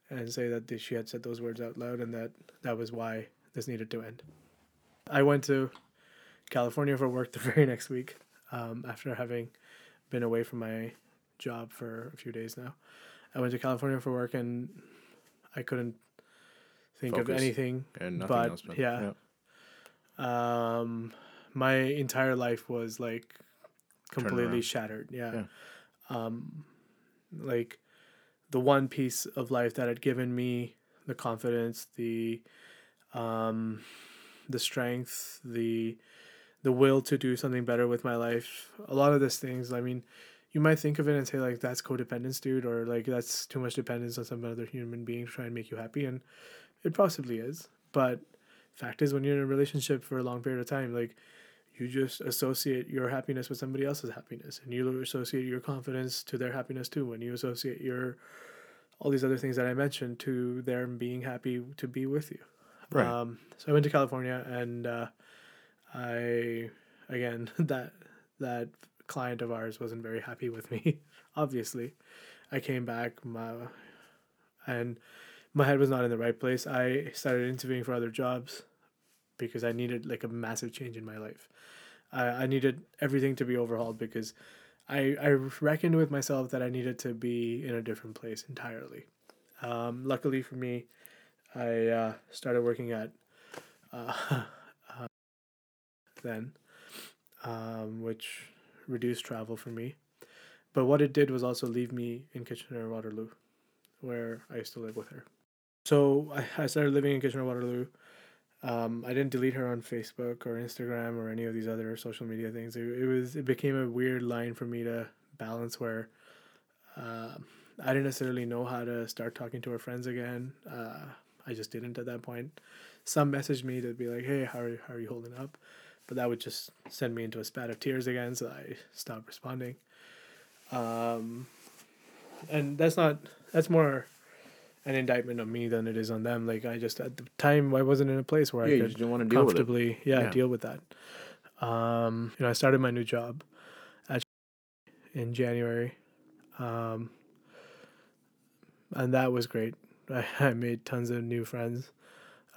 and say that she had said those words out loud and that that was why this needed to end. I went to California for work the very next week um, after having been away from my job for a few days now. I went to California for work and I couldn't think Focus. of anything. And nothing but, else. But yeah. yeah. Um, my entire life was like... completely shattered. Yeah. yeah. Um, like the one piece of life that had given me the confidence, the, um, the strength, the, the will to do something better with my life. A lot of these things, I mean, you might think of it and say like, that's codependence, dude, or like, that's too much dependence on some other human being to try and make you happy. And it possibly is, but fact is when you're in a relationship for a long period of time, like, you just associate your happiness with somebody else's happiness, and you associate your confidence to their happiness too. And you associate your all these other things that I mentioned to their being happy to be with you. Right. Um, so I went to California, and uh, I again that that client of ours wasn't very happy with me. Obviously, I came back, my and my head was not in the right place. I started interviewing for other jobs because I needed like a massive change in my life. I, I needed everything to be overhauled because I I reckoned with myself that I needed to be in a different place entirely. Um, luckily for me, I uh, started working at uh, uh, then, um, which reduced travel for me. But what it did was also leave me in Kitchener-Waterloo, where I used to live with her. So I, I started living in Kitchener-Waterloo. Um, I didn't delete her on Facebook or Instagram or any of these other social media things. It, it was it became a weird line for me to balance where uh, I didn't necessarily know how to start talking to her friends again. Uh, I just didn't at that point. Some messaged me to be like, hey, how are, how are you holding up? But that would just send me into a spat of tears again, so I stopped responding. Um, and that's not, that's more an indictment on me than it is on them. Like, I just, at the time, I wasn't in a place where yeah, I could you didn't want to deal comfortably with it. Yeah, yeah. deal with that. Um, you know, I started my new job at in January. Um, and that was great. I, I made tons of new friends.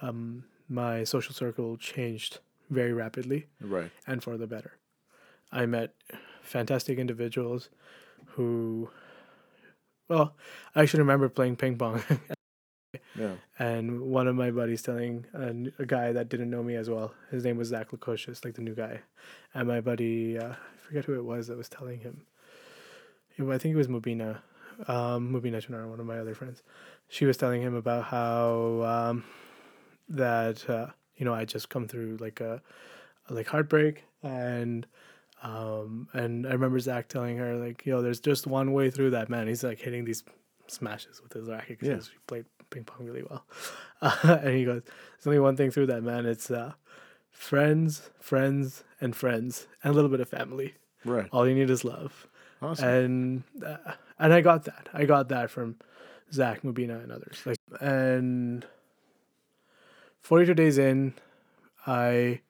Um, my social circle changed very rapidly. Right. And for the better. I met fantastic individuals who... Well, I actually remember playing ping pong. Yeah. And one of my buddies telling a, a guy that didn't know me as well, his name was Zach Lukosius, like the new guy. And my buddy, uh, I forget who it was that was telling him. It, I think it was Mubina. Um, Mubina Chunar, one of my other friends. She was telling him about how um, that, uh, you know, I just come through like a, like heartbreak and... Um, and I remember Zach telling her, like, yo, there's just one way through that, man. He's, like, hitting these smashes with his racket because yeah. he played ping-pong really well. Uh, and he goes, there's only one thing through that, man. It's uh, friends, friends, and friends, and a little bit of family. Right. All you need is love. Awesome. And, uh, and I got that. I got that from Zach, Mubina, and others. Like, and forty-two days in, I...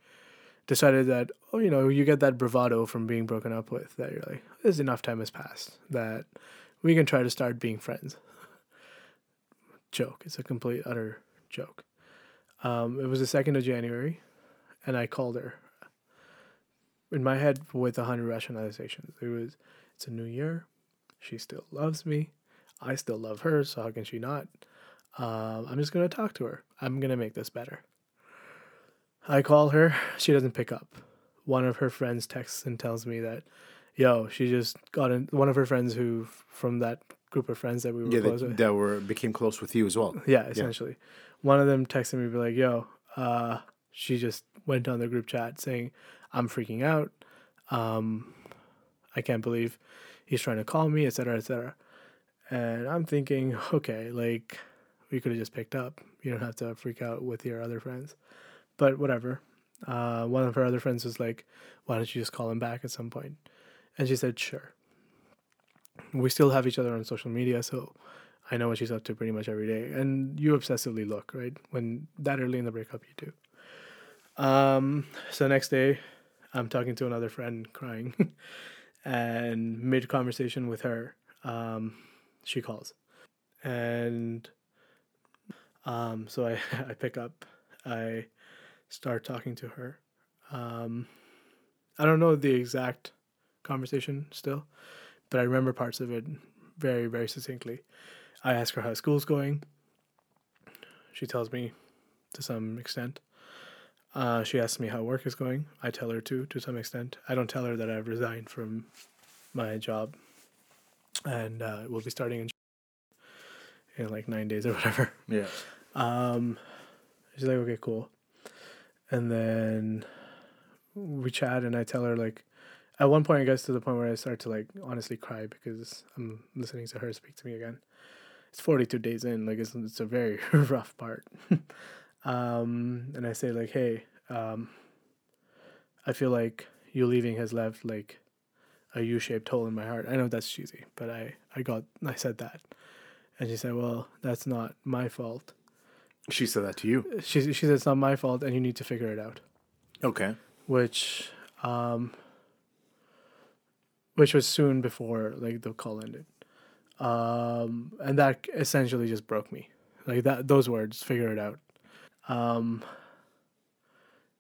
decided that, oh, you know, you get that bravado from being broken up with, that you're like, there's enough time has passed that we can try to start being friends. Joke. It's a complete, utter joke. Um, it was the second of January, and I called her. In my head, with a hundred rationalizations. It was, it's a new year. She still loves me. I still love her, so how can she not? Um, I'm just going to talk to her. I'm going to make this better. I call her. She doesn't pick up. One of her friends texts and tells me that, yo, she just got in. One of her friends who, from that group of friends that we were yeah, close that, with. that were became close with you as well. Yeah, essentially. Yeah. One of them texted me, be like, yo, uh, she just went on the group chat saying, I'm freaking out. Um, I can't believe he's trying to call me, et cetera, et cetera. And I'm thinking, okay, like, we could have just picked up. You don't have to freak out with your other friends. But whatever. Uh, one of her other friends was like, why don't you just call him back at some point? And she said, sure. We still have each other on social media, so I know what she's up to pretty much every day. And you obsessively look, right? When that early in the breakup, you do. Um, so next day, I'm talking to another friend crying. And mid-conversation with her, um, she calls. And um, so I, I pick up. I... start talking to her. Um, I don't know the exact conversation still, but I remember parts of it very, very succinctly. I ask her how school's going. She tells me to some extent. Uh, she asks me how work is going. I tell her too, to some extent. I don't tell her that I've resigned from my job and uh, we'll be starting in, in like nine days or whatever. Yeah. Um, she's like, okay, cool. And then we chat and I tell her, like, at one point it gets to the point where I start to, like, honestly cry because I'm listening to her speak to me again. It's forty-two days in. Like, it's, it's a very rough part. um, and I say, like, hey, um, I feel like you leaving has left, like, a U-shaped hole in my heart. I know that's cheesy, but I, I got, I said that. And she said, well, that's not my fault. She said that to you. She she said it's not my fault, and you need to figure it out. Okay. Which, um, which was soon before like the call ended, um, and that essentially just broke me. Like that, those words, figure it out. Um,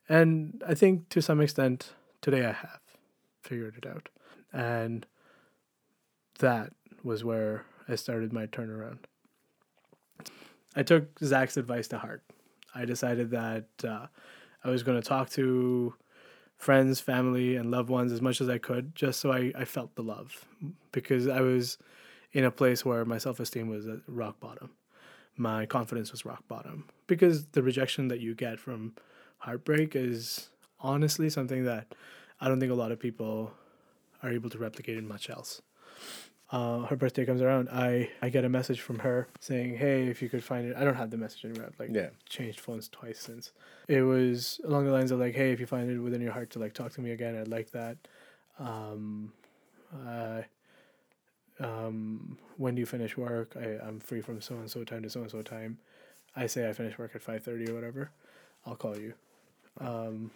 and I think to some extent today I have figured it out, and that was where I started my turnaround. I took Zach's advice to heart. I decided that uh, I was going to talk to friends, family, and loved ones as much as I could, just so I, I felt the love, because I was in a place where my self-esteem was at rock bottom. my confidence was rock bottom, because the rejection that you get from heartbreak is honestly something that I don't think a lot of people are able to replicate in much else. Uh, her birthday comes around. I, I get a message from her saying, "Hey, if you could find it." I don't have the message anymore. I've like yeah. changed phones twice since. It was along the lines of like, "Hey, if you find it within your heart to like talk to me again, I'd like that. Um, uh, um, when do you finish work? I, I'm free from so and so time to so and so time." I say I finish work at five thirty or whatever. "I'll call you." Um,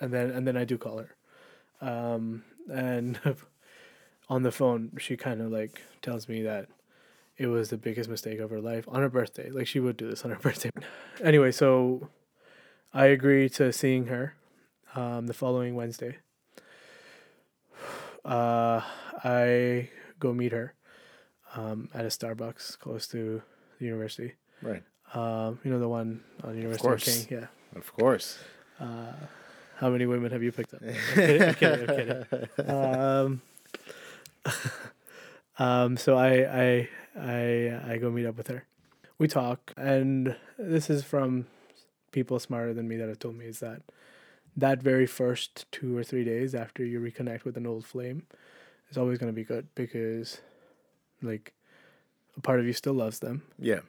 and then and then I do call her, um, and. On the phone, she kind of like tells me that it was the biggest mistake of her life on her birthday. Like, she would do this on her birthday. Anyway, so I agree to seeing her um, the following Wednesday. Uh, I go meet her um, at a Starbucks close to the university. Right. Um, you know, the one on University of, of King? Yeah. Of course. Uh, how many women have you picked up? I'm kidding, I'm kidding, I'm kidding. Um, um, so I, I, I, I go meet up with her. We talk, and this is from people smarter than me that have told me is that that very first two or three days after you reconnect with an old flame is always going to be good, because like a part of you still loves them. Yeah.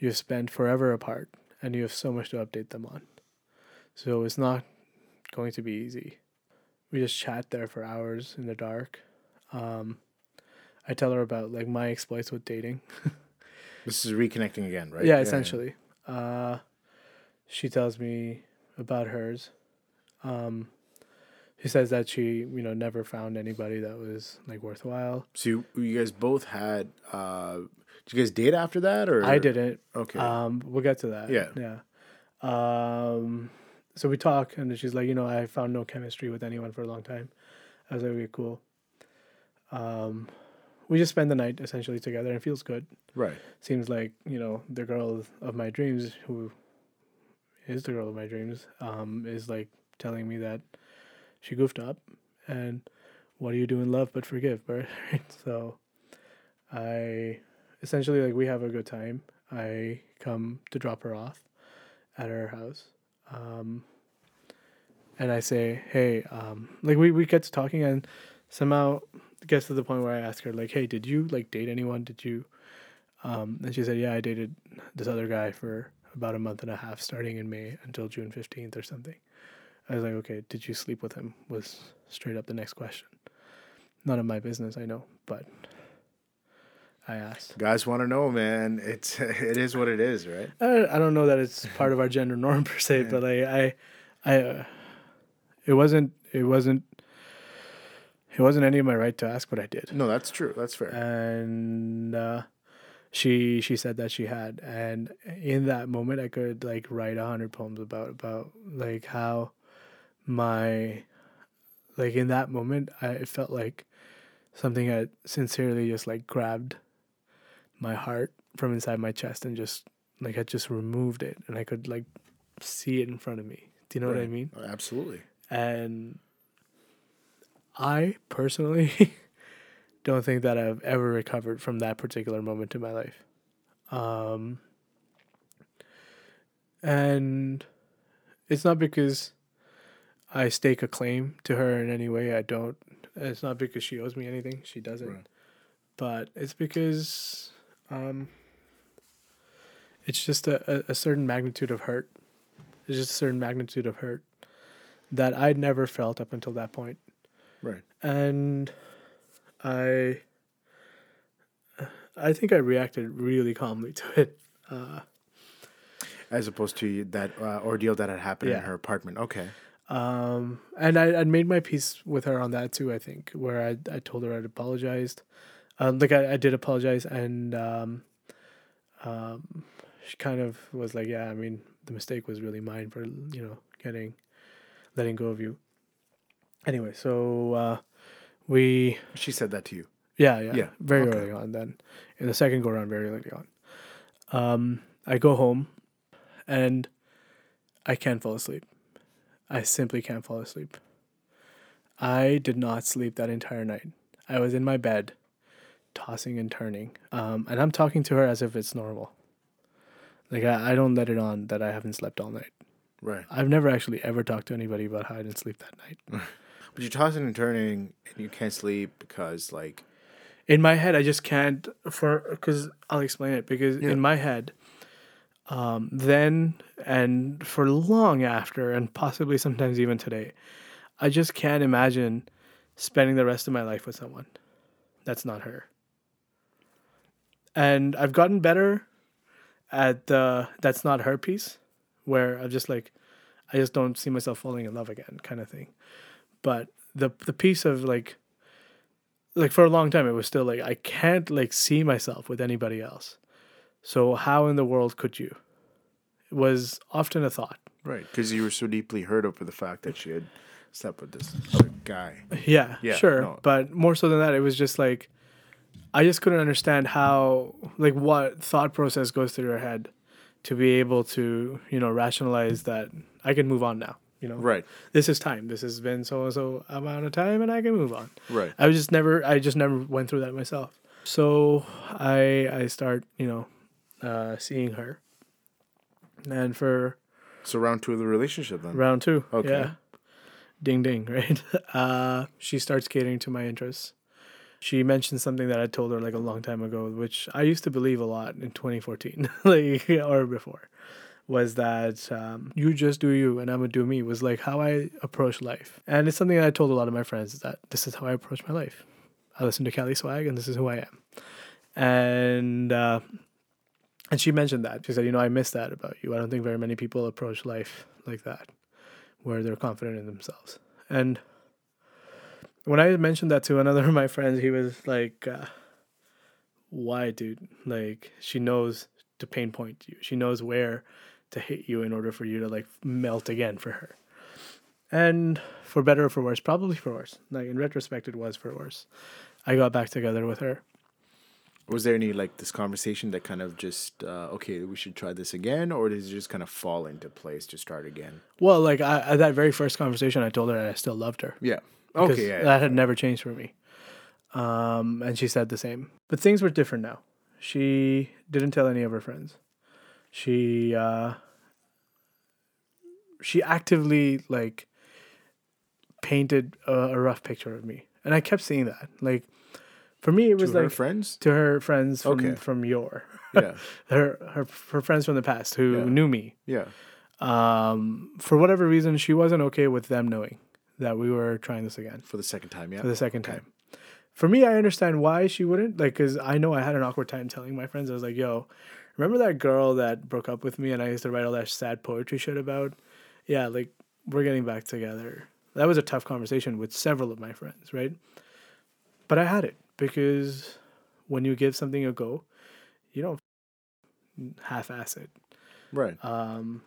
You've spent forever apart and you have so much to update them on. So it's not going to be easy. We just chat there for hours in the dark. Um, I tell her about like my exploits with dating. This is reconnecting again, right? Yeah, yeah, essentially. Yeah. Uh, she tells me about hers. Um, she says that she, you know, never found anybody that was like worthwhile. So you, you guys both had, uh, did you guys date after that, or? I didn't. Okay. Um, we'll get to that. Yeah. Yeah. Um, so we talk, and she's like, you know, I found no chemistry with anyone for a long time. I was like, okay, cool. Um, we just spend the night essentially together, and it feels good. Right. Seems like, you know, the girl of my dreams, who is the girl of my dreams, um, is like telling me that she goofed up, and what do you do in love but forgive, right? So I essentially, like, we have a good time. I come to drop her off at her house. Um, and I say, hey, um, like we, we get to talking, and somehow it gets to the point where I ask her, like, hey, did you, like, date anyone? Did you? Um, and she said, yeah, I dated this other guy for about a month and a half, starting in May until June fifteenth or something. I was like, okay, did you sleep with him? Was straight up the next question. None of my business, I know, but I asked. Guys want to know, man. It's, it is what it is, right? I, I don't know that it's part of our gender norm per se, yeah. but I, I, I uh, it wasn't, it wasn't, It wasn't any of my right to ask, but I did. No, that's true. That's fair. And uh, she she said that she had. And in that moment, I could, like, write one hundred poems about, about like, how my... Like, in that moment, I, it felt like something had sincerely just, like, grabbed my heart from inside my chest and just, like, had just removed it. And I could, like, see it in front of me. Do you know right. what I mean? Oh, absolutely. And... I personally don't think that I've ever recovered from that particular moment in my life. Um, and it's not because I stake a claim to her in any way. I don't. It's not because she owes me anything. She doesn't. Right. But it's because um, it's just a, a certain magnitude of hurt. It's just a certain magnitude of hurt that I'd never felt up until that point. Right. And I I think I reacted really calmly to it. Uh, As opposed to that uh, ordeal that had happened yeah. in her apartment. Okay. Um, and I I'd made my peace with her on that too, I think, where I I told her I'd apologized. Um, like, I, I did apologize, and um, um, she kind of was like, yeah, I mean, the mistake was really mine for, you know, getting, letting go of you. Anyway, so uh, we... She said that to you? Yeah, yeah. yeah. Very okay. early on then. In the second go-around, very early on. Um, I go home, and I can't fall asleep. I simply can't fall asleep. I did not sleep that entire night. I was in my bed, tossing and turning. Um, and I'm talking to her as if it's normal. Like, I, I don't let it on that I haven't slept all night. Right. I've never actually ever talked to anybody about how I didn't sleep that night. But you're tossing and turning and you can't sleep because, like... In my head, I just can't, for because I'll explain it, because yeah. in my head, um, then and for long after, and possibly sometimes even today, I just can't imagine spending the rest of my life with someone that's not her. And I've gotten better at the that's not her piece, where I'm just like, I just don't see myself falling in love again kind of thing. But the the piece of like, like for a long time, it was still like, I can't like see myself with anybody else. So how in the world could you? It was often a thought. Right. Because you were so deeply hurt over the fact that she had slept with this other guy. Yeah, yeah sure. No. But more so than that, it was just like, I just couldn't understand how, like what thought process goes through your head to be able to, you know, rationalize that I can move on now. You know, right. This is time. This has been so and so amount of time, and I can move on. Right. I was just never. I just never went through that myself. So I I start you know, uh, seeing her, and for. So round two of the relationship then. Round two. Okay. Yeah. Ding ding, right? Uh, she starts catering to my interests. She mentioned something that I told her like a long time ago, which I used to believe a lot in twenty fourteen, like or before. Was that um, you just do you and I'm gonna do me was like how I approach life. And it's something that I told a lot of my friends is that this is how I approach my life. I listen to Cali Swag and this is who I am. And uh, and she mentioned that. She said, you know, I miss that about you. I don't think very many people approach life like that, where they're confident in themselves. And when I mentioned that to another of my friends, he was like, uh, why, dude? Like, she knows to pain point you. She knows where to hit you in order for you to like melt again for her. And for better or for worse, probably for worse. Like in retrospect, it was for worse. I got back together with her. Was there any like this conversation that kind of just, uh, okay, we should try this again? Or did it just kind of fall into place to start again? Well, like I, at that very first conversation, I told her I still loved her. Yeah. Okay. Yeah, that yeah. had never changed for me. Um, and she said the same. But things were different now. She didn't tell any of her friends. She uh, she actively like painted a, a rough picture of me, and I kept seeing that. Like for me, it was to like her friends to her friends from okay. from your yeah her, her her friends from the past who yeah. knew me yeah. Um, for whatever reason, she wasn't okay with them knowing that we were trying this again for the second time. Yeah, for the second okay. time. For me, I understand why she wouldn't, like, because I know I had an awkward time telling my friends. I was like, yo, remember that girl that broke up with me and I used to write all that sad poetry shit about? Yeah, like, we're getting back together. That was a tough conversation with several of my friends, right? But I had it, because when you give something a go, you don't half-ass it. Right. Um,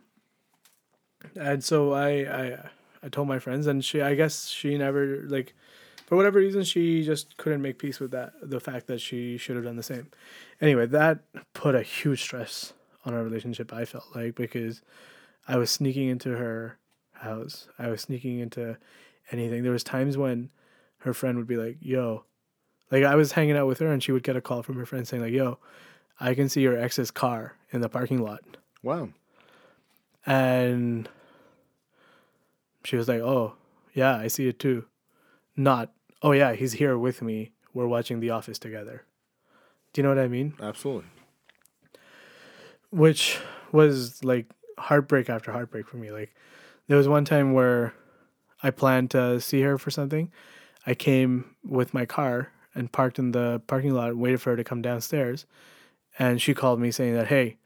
and so I, I, I told my friends, and she, I guess she never, like... For whatever reason, she just couldn't make peace with that, the fact that she should have done the same. Anyway, that put a huge stress on our relationship, I felt like, because I was sneaking into her house. I was sneaking into anything. There was times when her friend would be like, yo. Like, I was hanging out with her, and she would get a call from her friend saying, like, yo, I can see your ex's car in the parking lot. Wow. And she was like, oh, yeah, I see it too. Not... oh yeah, he's here with me. We're watching The Office together. Do you know what I mean? Absolutely. Which was like heartbreak after heartbreak for me. Like there was one time where I planned to see her for something. I came with my car and parked in the parking lot and waited for her to come downstairs. And she called me saying that, hey,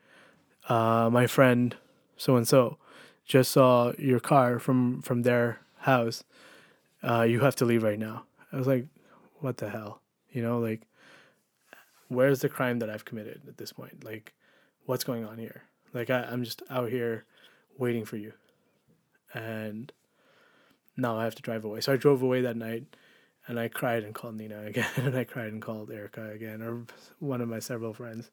uh, my friend so-and-so just saw your car from, from their house. Uh, you have to leave right now. I was like, what the hell? You know, like, where's the crime that I've committed at this point? Like, what's going on here? Like, I, I'm just out here waiting for you. And now I have to drive away. So I drove away that night, and I cried and called Nina again, and I cried and called Erica again, or one of my several friends,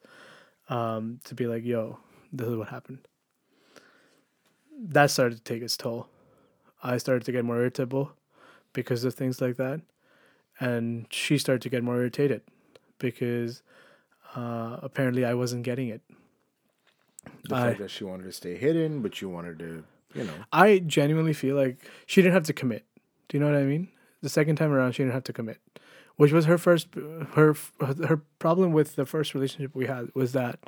um, to be like, yo, this is what happened. That started to take its toll. I started to get more irritable because of things like that. And she started to get more irritated because uh, apparently I wasn't getting it. The I, fact that she wanted to stay hidden, but you wanted to, you know. I genuinely feel like she didn't have to commit. Do you know what I mean? The second time around, she didn't have to commit, which was her first, her her problem with the first relationship we had was that,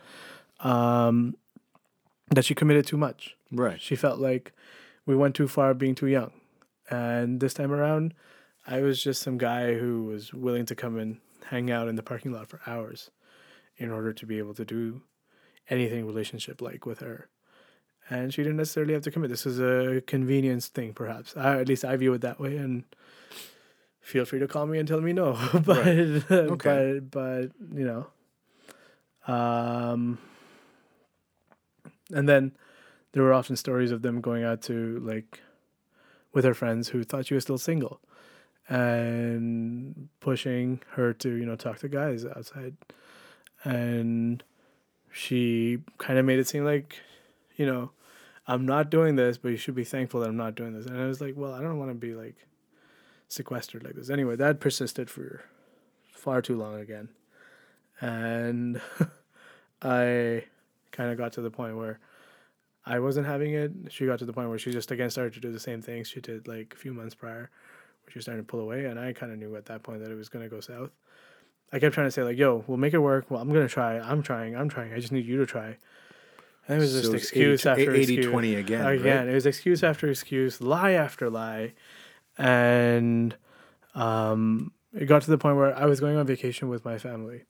um, that she committed too much. Right. She felt like we went too far being too young. And this time around, I was just some guy who was willing to come and hang out in the parking lot for hours in order to be able to do anything relationship-like with her. And she didn't necessarily have to commit. This is a convenience thing, perhaps. I, at least I view it that way. And feel free to call me and tell me no. but, right. okay. but, but, you know. Um, and then there were often stories of them going out to, like, with her friends who thought she was still single. And pushing her to, you know, talk to guys outside. And she kind of made it seem like, you know, I'm not doing this, but you should be thankful that I'm not doing this. And I was like, well, I don't want to be, like, sequestered like this. Anyway, that persisted for far too long again. And I kind of got to the point where I wasn't having it. She got to the point where she just, again, started to do the same things she did, like, a few months prior, where she was starting to pull away. And I kind of knew at that point that it was going to go south. I kept trying to say, like, yo, we'll make it work. Well, I'm going to try. I'm trying. I'm trying. I just need you to try. And it was just so excuse after excuse. eighty twenty again. Again, right? It was excuse after excuse, lie after lie. And um, it got to the point where I was going on vacation with my family.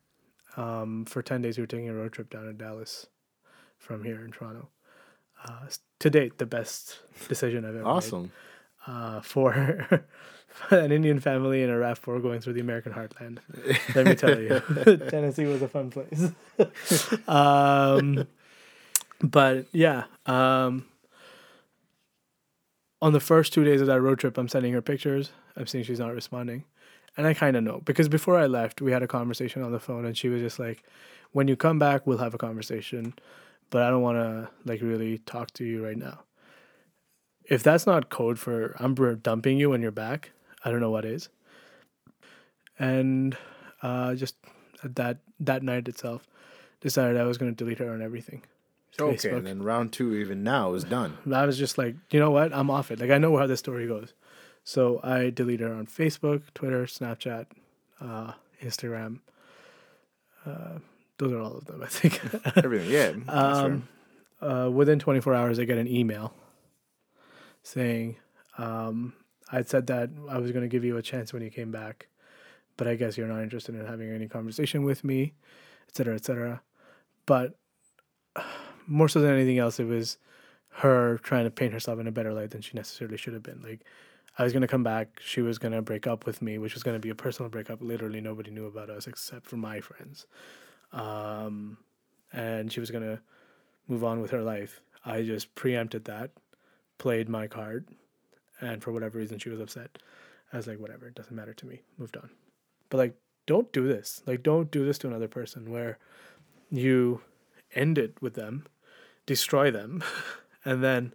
Um, for ten days, we were taking a road trip down to Dallas from here in Toronto. Uh, to date, the best decision I've ever awesome. made. Awesome. Uh, for an Indian family in a RAV four going through the American heartland. Let me tell you, Tennessee was a fun place. um But yeah, um, on the first two days of that road trip, I'm sending her pictures. I'm seeing she's not responding. And I kind of know, because before I left, we had a conversation on the phone and she was just like, when you come back, we'll have a conversation, but I don't want to, like, really talk to you right now. If that's not code for I'm dumping you when you're back, I don't know what is. And uh, just that, that night itself, decided I was going to delete her on everything. Okay, Facebook. And then round two, even now, is done. I was just like, you know what? I'm off it. Like, I know how this story goes. So I deleted her on Facebook, Twitter, Snapchat, uh, Instagram. Uh, those are all of them, I think. Everything, yeah. Um, uh, within twenty-four hours, I get an email saying, um, I'd said that I was going to give you a chance when you came back, but I guess you're not interested in having any conversation with me, et cetera, et cetera. But more so than anything else, it was her trying to paint herself in a better light than she necessarily should have been. Like, I was going to come back. She was going to break up with me, which was going to be a personal breakup. Literally nobody knew about us except for my friends. Um, and she was going to move on with her life. I just preempted that, played my card, and for whatever reason she was upset. I was like, whatever, it doesn't matter to me. Moved on. But, like, don't do this. Like, don't do this to another person where you end it with them, destroy them, and then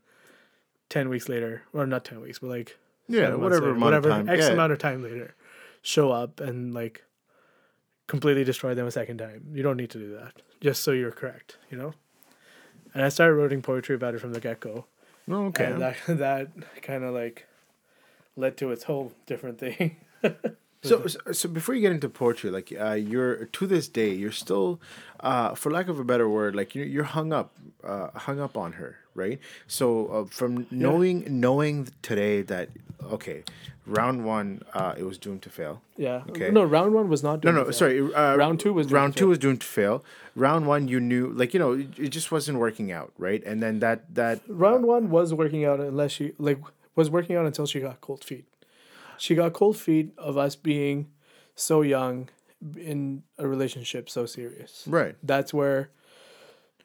ten weeks later, or not ten weeks, but like, yeah, whatever, later, whatever, time, X yeah. amount of time later, show up and, like, completely destroy them a second time. You don't need to do that, just so you're correct, you know? And I started writing poetry about it from the get-go. Oh, okay. And that, that kind of, like, led to its whole different thing. So, so before you get into poetry, like, uh, you're to this day, you're still, uh, for lack of a better word, like, you're, you're hung up, uh, hung up on her, right? So, uh, from knowing, yeah. knowing today that, okay, round one, uh, it was doomed to fail. Yeah. Okay. No, round one was not. Doomed no, no, to fail. sorry. Uh, round two was. Doomed round to two fail. was doomed to fail. Round one, you knew, like, you know, it, it just wasn't working out, right? And then that that round uh, one was working out unless she like was working out until she got cold feet. She got cold feet of us being so young in a relationship so serious. Right. That's where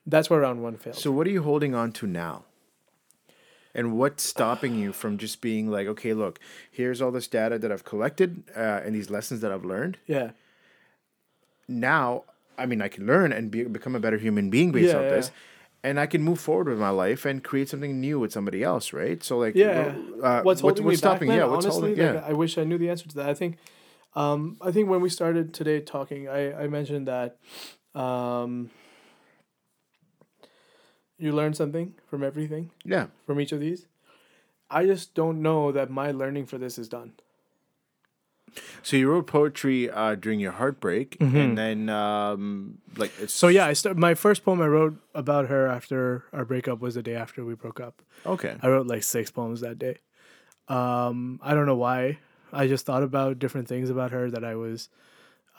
that's where round one failed. So what are you holding on to now? And what's stopping you from just being like, okay, look, here's all this data that I've collected uh, and these lessons that I've learned. Yeah. Now, I mean, I can learn and be, become a better human being based yeah, on yeah. this. And I can move forward with my life and create something new with somebody else, right? So, like, yeah, uh, what's holding what's, what's me stopping? back? Man, yeah, what's honestly, holding? Yeah, like, I wish I knew the answer to that. I think, um, I think when we started today talking, I, I mentioned that, um, you learn something from everything. Yeah. From each of these. I just don't know that my learning for this is done. So you wrote poetry uh, during your heartbreak, mm-hmm. and then um, like it's... so yeah, I start my first poem I wrote about her after our breakup was the day after we broke up. Okay, I wrote like six poems that day. Um, I don't know why. I just thought about different things about her that I was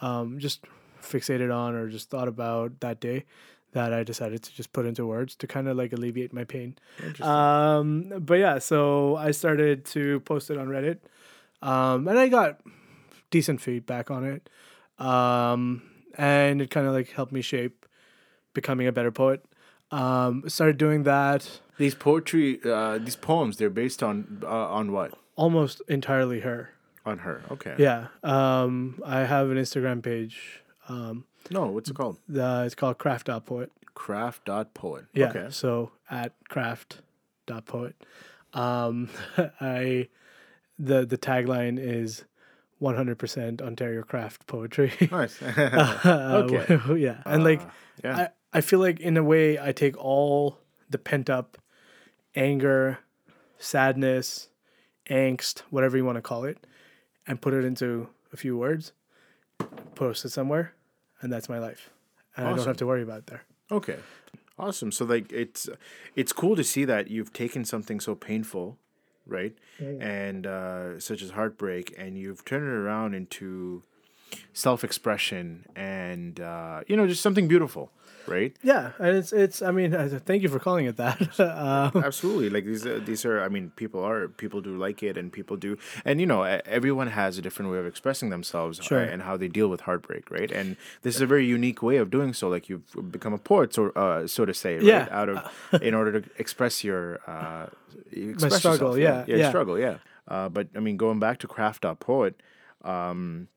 um, just fixated on, or just thought about that day, that I decided to just put into words to kind of like alleviate my pain. Interesting. Um, but yeah, so I started to post it on Reddit. Um, and I got decent feedback on it. Um, and it kind of like helped me shape becoming a better poet. Um, started doing that. These poetry, uh, these poems, they're based on, uh, on what? Almost entirely her. On her. Okay. Yeah. Um, I have an Instagram page. Um, no, what's it called? The, it's called craft dot poet. craft dot poet. Yeah. Okay. So at craft dot poet. Um, I... The the tagline is one hundred percent Ontario craft poetry. Nice. uh, okay. Yeah. And uh, like, yeah. I, I feel like in a way I take all the pent up anger, sadness, angst, whatever you want to call it, and put it into a few words, post it somewhere, and that's my life. And awesome. I don't have to worry about it there. Okay. Awesome. So like it's it's cool to see that you've taken something so painful, right? Yeah. And uh, such as heartbreak, and you've turned it around into self-expression and, uh, you know, just something beautiful, right? Yeah. And it's, it's, I mean, thank you for calling it that. um, Absolutely. Like these, uh, these are, I mean, people are, people do like it, and people do, and you know, everyone has a different way of expressing themselves, sure. uh, and how they deal with heartbreak. Right. And this is a very unique way of doing so. Like you've become a poet, so, uh, so to say, right? Yeah. Out of, in order to express your, uh, express My struggle. Yourself, yeah. Yeah. yeah. Struggle. Yeah. Uh, but I mean, going back to craft dot poet, um,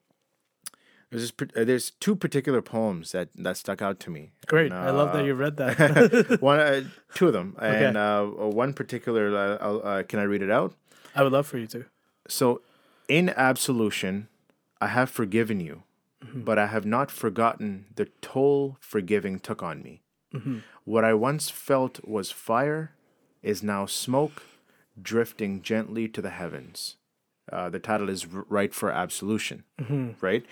There's, this, there's two particular poems that, that stuck out to me. Great. And, uh, I love that you read that. one, uh, two of them. Okay. And uh, one particular, uh, uh, can I read it out? I would love for you to. So, in absolution, I have forgiven you, mm-hmm. but I have not forgotten the toll forgiving took on me. Mm-hmm. What I once felt was fire is now smoke drifting gently to the heavens. Uh, the title is Right for Absolution, mm-hmm. right?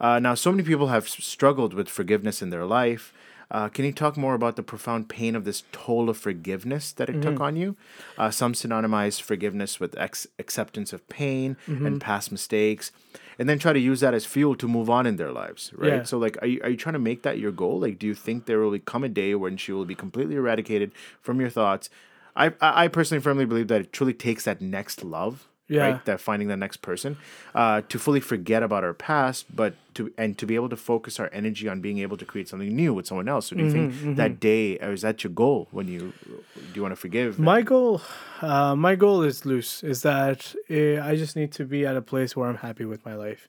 Uh, now, so many people have struggled with forgiveness in their life. Uh, can you talk more about the profound pain of this toll of forgiveness that it mm-hmm. took on you? Uh, some synonymize forgiveness with ex- acceptance of pain mm-hmm. and past mistakes, and then try to use that as fuel to move on in their lives, right? Yeah. So, like, are you, are you trying to make that your goal? Like, do you think there will come a day when she will be completely eradicated from your thoughts? I, I personally firmly believe that it truly takes that next love. Yeah. Right, that finding the next person, uh, to fully forget about our past, but to and to be able to focus our energy on being able to create something new with someone else. So do you mm-hmm, think mm-hmm. that day, or is that your goal when you do you want to forgive? My goal, uh, my goal is loose. Is that uh, I just need to be at a place where I'm happy with my life,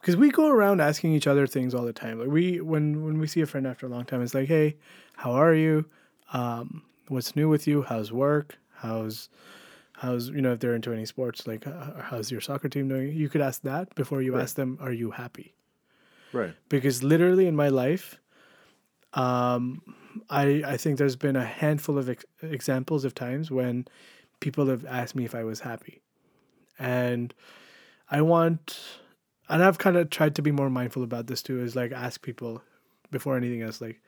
because we go around asking each other things all the time. Like we when when we see a friend after a long time, it's like, hey, how are you? Um, what's new with you? How's work? How's How's, you know, if they're into any sports, like, uh, how's your soccer team doing? You could ask that before you right. ask them, are you happy? Right. Because literally in my life, um, I I think there's been a handful of ex- examples of times when people have asked me if I was happy. And I want, and I've kind of tried to be more mindful about this too, is like ask people before anything else, like,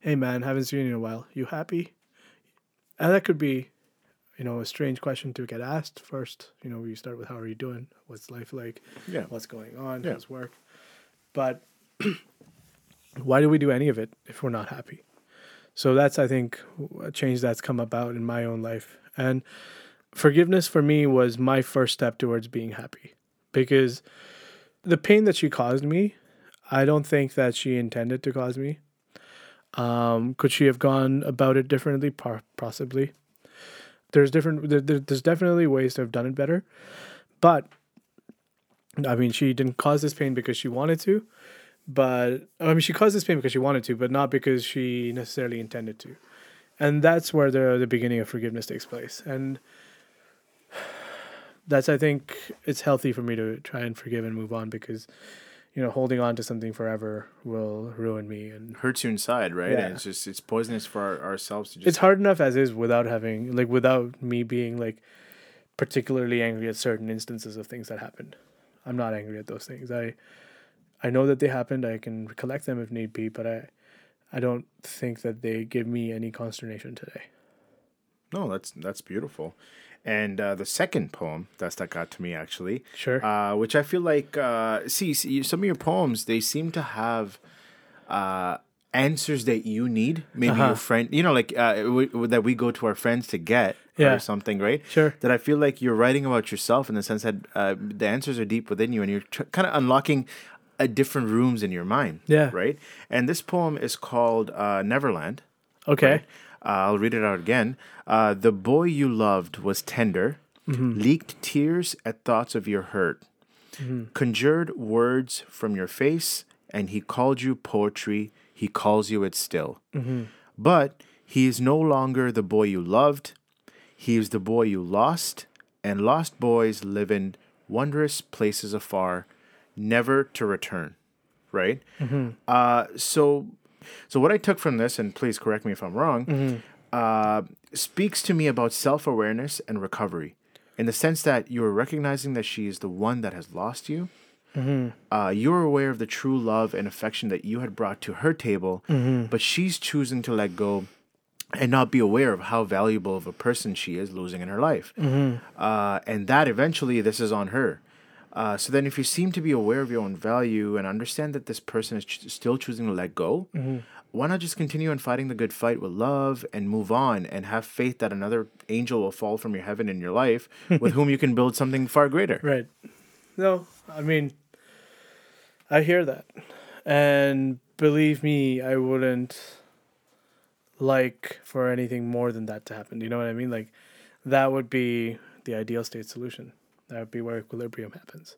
hey man, haven't seen you in a while. You happy? And that could be, you know, a strange question to get asked first. You know, you start with, how are you doing? What's life like? Yeah. What's going on? Yeah. How's work? But why do we do any of it if we're not happy? So that's, I think, a change that's come about in my own life. And forgiveness for me was my first step towards being happy, because the pain that she caused me, I don't think that she intended to cause me. Um, could she have gone about it differently? Possibly. There's different. There, there's definitely ways to have done it better, but I mean, she didn't cause this pain because she wanted to. But I mean, she caused this pain because she wanted to, but not because she necessarily intended to. And that's where the the beginning of forgiveness takes place. And that's, I think, it's healthy for me to try and forgive and move on, because you know, holding on to something forever will ruin me. And hurts you inside, right? Yeah. And it's just, it's poisonous for our, ourselves to just... It's hard enough as is without having, like, without me being, like, particularly angry at certain instances of things that happened. I'm not angry at those things. I I know that they happened. I can recollect them if need be, but I, I don't think that they give me any consternation today. No, that's that's beautiful. And uh, the second poem that stuck out to me, actually, sure, uh, which I feel like, uh, see, see, some of your poems, they seem to have uh, answers that you need. Maybe uh-huh. your friend, you know, like uh, we, that we go to our friends to get yeah. or something, right? Sure. That I feel like you're writing about yourself in the sense that uh, the answers are deep within you, and you're tr- kind of unlocking uh, different rooms in your mind. Yeah. Right. And this poem is called uh, Neverland. Okay. Right? Uh, I'll read it out again. Uh, the boy you loved was tender, mm-hmm. leaked tears at thoughts of your hurt, mm-hmm. conjured words from your face, and he called you poetry. He calls you it still. Mm-hmm. But he is no longer the boy you loved. He is the boy you lost, and lost boys live in wondrous places afar, never to return, right? Mm-hmm. Uh, so... So what I took from this, and please correct me if I'm wrong, mm-hmm. uh, speaks to me about self-awareness and recovery in the sense that you're recognizing that she is the one that has lost you. Mm-hmm. Uh, you're aware of the true love and affection that you had brought to her table, mm-hmm. but she's choosing to let go and not be aware of how valuable of a person she is losing in her life. Mm-hmm. Uh, and that eventually this is on her. Uh, so then if you seem to be aware of your own value and understand that this person is ch- still choosing to let go, mm-hmm. why not just continue on fighting the good fight with love and move on and have faith that another angel will fall from your heaven in your life with whom you can build something far greater? Right. No, I mean, I hear that. And believe me, I wouldn't like for anything more than that to happen. You know what I mean? Like, that would be the ideal state solution. That would be where equilibrium happens.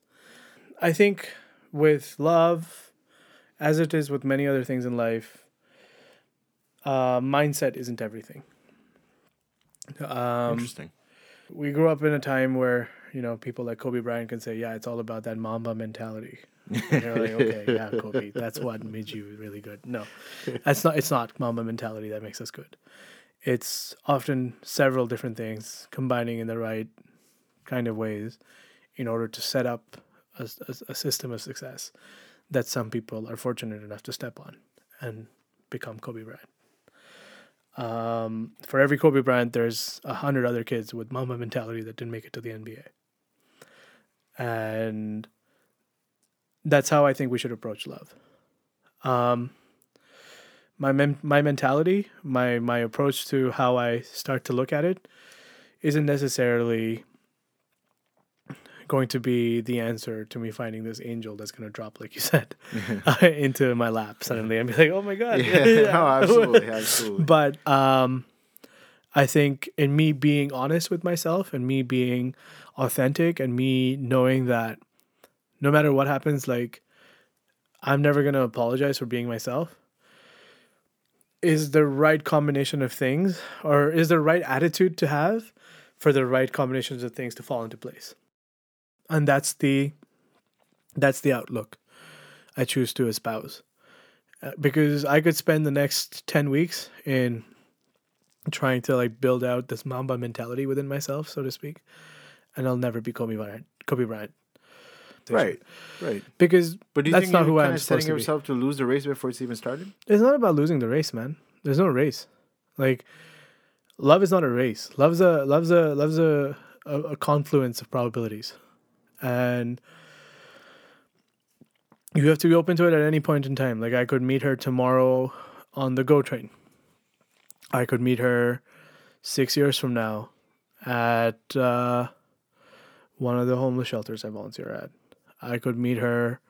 I think with love, as it is with many other things in life, uh, mindset isn't everything. Um, Interesting. We grew up in a time where, you know, people like Kobe Bryant can say, yeah, it's all about that Mamba mentality. And you're like, okay, yeah, Kobe, that's what made you really good. No, that's not. It's not Mamba mentality that makes us good. It's often several different things combining in the right kind of ways in order to set up a, a, a system of success that some people are fortunate enough to step on and become Kobe Bryant. Um, for every Kobe Bryant, there's a hundred other kids with mama mentality that didn't make it to the N B A. And that's how I think we should approach love. Um, my mem- my mentality, my, my approach to how I start to look at it isn't necessarily going to be the answer to me finding this angel that's going to drop, like you said, uh, into my lap suddenly and be like, oh my God. Yeah, yeah. No, absolutely, absolutely. But um, I think in me being honest with myself and me being authentic and me knowing that no matter what happens, like, I'm never going to apologize for being myself is the right combination of things, or is the right attitude to have for the right combinations of things to fall into place. And that's the that's the outlook I choose to espouse. Uh, because I could spend the next ten weeks in trying to, like, build out this Mamba mentality within myself, so to speak, and I'll never be Kobe Bryant. Kobe Bryant. Right, right. Because but do you that's think not who I'm kind of setting yourself to, to lose the race before it's even started? It's not about losing the race, man. There's no race. Like, love is not a race. Love's a love's a love's a a, a confluence of probabilities. And you have to be open to it at any point in time. Like, I could meet her tomorrow on the GO train. I could meet her six years from now at uh, one of the homeless shelters I volunteer at. I could meet her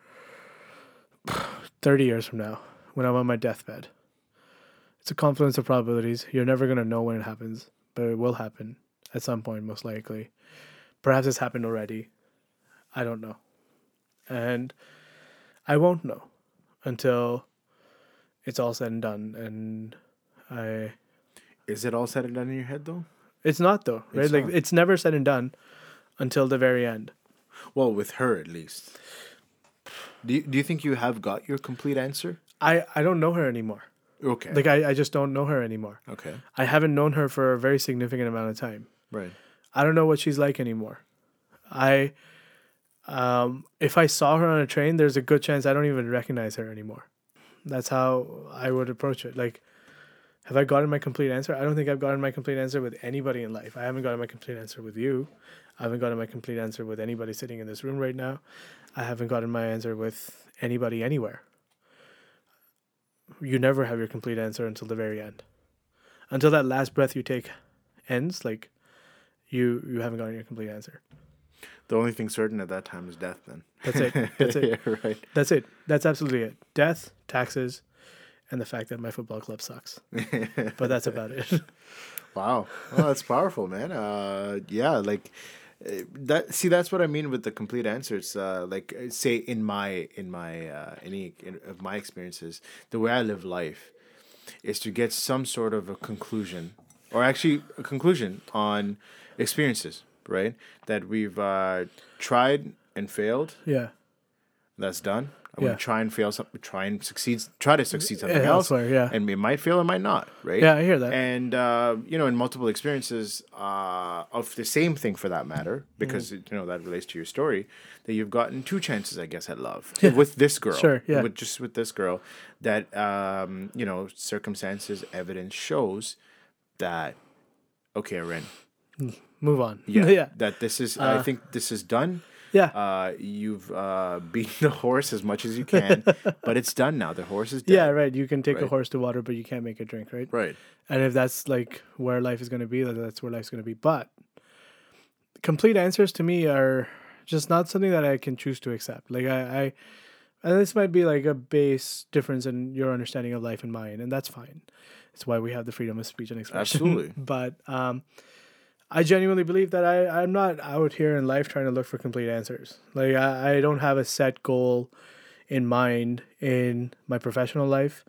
thirty years from now when I'm on my deathbed. It's a confluence of probabilities. You're never going to know when it happens, but it will happen at some point, most likely. Perhaps it's happened already. I don't know. And I won't know until it's all said and done. And I... Is it all said and done in your head, though? It's not, though. Right? It's like, not. It's never said and done until the very end. Well, with her, at least. Do you, do you think you have got your complete answer? I, I don't know her anymore. Okay. Like, I, I just don't know her anymore. Okay. I haven't known her for a very significant amount of time. Right. I don't know what she's like anymore. I, um, if I saw her on a train, there's a good chance I don't even recognize her anymore. That's how I would approach it. Like, have I gotten my complete answer? I don't think I've gotten my complete answer with anybody in life. I haven't gotten my complete answer with you. I haven't gotten my complete answer with anybody sitting in this room right now. I haven't gotten my answer with anybody anywhere. You never have your complete answer until the very end. Until that last breath you take ends, like, you you haven't gotten your complete answer. The only thing certain at that time is death then. That's it. That's it. Yeah, right. That's it. That's absolutely it. Death, taxes, and the fact that my football club sucks. But that's about it. Wow. Well, that's powerful, man. Uh, yeah, like... That see, that's what I mean with the complete answers. Uh, like, say in my in my uh, any in, of my experiences, the way I live life is to get some sort of a conclusion, or actually a conclusion on experiences, right? That we've uh, tried and failed. Yeah, that's done. I'm yeah. gonna try and fail something, try and succeed, try to succeed something yeah, else. Elsewhere, yeah, and it might fail, it might not, right? Yeah, I hear that. And uh, you know, in multiple experiences uh, of the same thing, for that matter, because mm. you know that relates to your story, that you've gotten two chances, I guess, at love yeah. with this girl, sure, yeah, with just with this girl. That um, you know, circumstances, evidence shows that okay, Arin, move on. Yeah, yeah. That this is, uh, I think this is done. Yeah, uh, you've uh, beaten the horse as much as you can, but it's done now. The horse is dead. Yeah, right. You can take right. a horse to water, but you can't make it drink, right? Right. And if that's like where life is going to be, that's where life's going to be. But complete answers to me are just not something that I can choose to accept. Like I, I and this might be like a base difference in your understanding of life and mine, and that's fine. It's why we have the freedom of speech and expression. Absolutely. But um. I genuinely believe that I, I'm not out here in life trying to look for complete answers. Like, I, I don't have a set goal in mind in my professional life.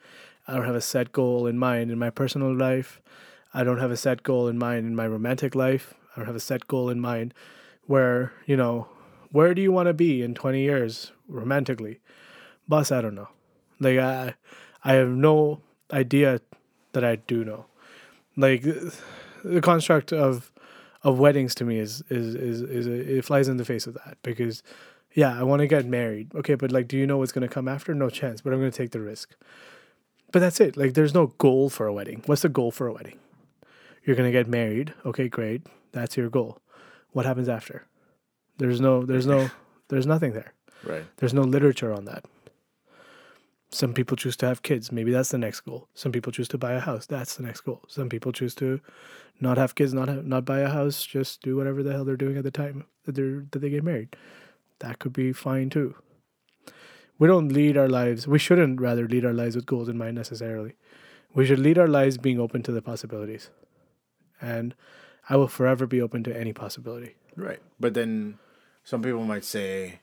I don't have a set goal in mind in my personal life. I don't have a set goal in mind in my romantic life. I don't have a set goal in mind where, you know, where do you want to be in twenty years romantically? Boss, I don't know. Like, I, I have no idea that I do know. Like, the construct of... Of weddings to me is is is is a, it flies in the face of that, because yeah, I want to get married, okay, but like, do you know what's going to come after? No chance, but I'm going to take the risk. But that's it. Like, there's no goal for a wedding. What's the goal for a wedding? You're going to get married, okay, great, that's your goal. What happens after? There's no there's no there's nothing there. Right. There's no literature on that. Some people choose to have kids. Maybe that's the next goal. Some people choose to buy a house. That's the next goal. Some people choose to not have kids, not have, not buy a house, just do whatever the hell they're doing at the time that they that they get married. That could be fine too. We don't lead our lives. We shouldn't rather lead our lives with goals in mind necessarily. We should lead our lives being open to the possibilities. And I will forever be open to any possibility. Right. But then some people might say,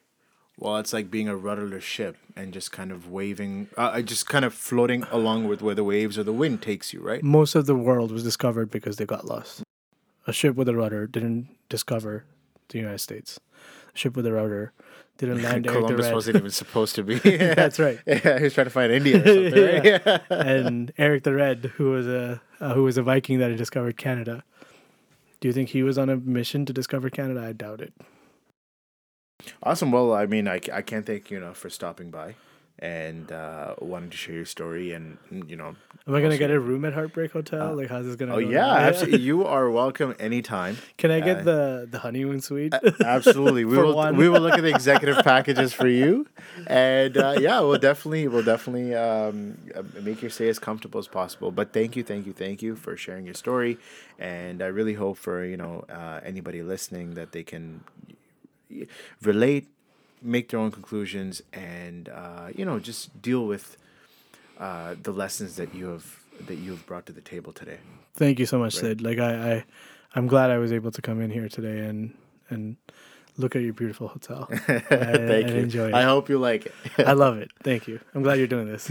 well, it's like being a rudderless ship and just kind of waving, uh, just kind of floating along with where the waves or the wind takes you, right? Most of the world was discovered because they got lost. A ship with a rudder didn't discover the United States. A ship with a rudder didn't land Eric the Red. Columbus wasn't even supposed to be. That's right. Yeah, he was trying to find India or something, right? Yeah. And Eric the Red, who was a uh, who was a Viking that had discovered Canada. Do you think he was on a mission to discover Canada? I doubt it. Awesome. Well, I mean, I, I can't thank you enough for stopping by and uh, wanting to share your story. And, you know, am I going to get a room at Heartbreak Hotel? Uh, like, how's this going to oh, go? Oh, yeah, absolutely. You are welcome anytime. Can I get uh, the, the honeymoon suite? Uh, absolutely. We will one. we will look at the executive packages for you. And uh, yeah, we'll definitely we'll definitely um, make your stay as comfortable as possible. But thank you, thank you, thank you for sharing your story. And I really hope for, you know, uh, anybody listening that they can relate, make their own conclusions, and uh, you know, just deal with uh, the lessons that you have that you have brought to the table today. Thank you so much, right? Sid. Like I, I, I'm glad I was able to come in here today and and look at your beautiful hotel. I, Thank and you. Enjoy it. I hope you like it. I love it. Thank you. I'm glad you're doing this.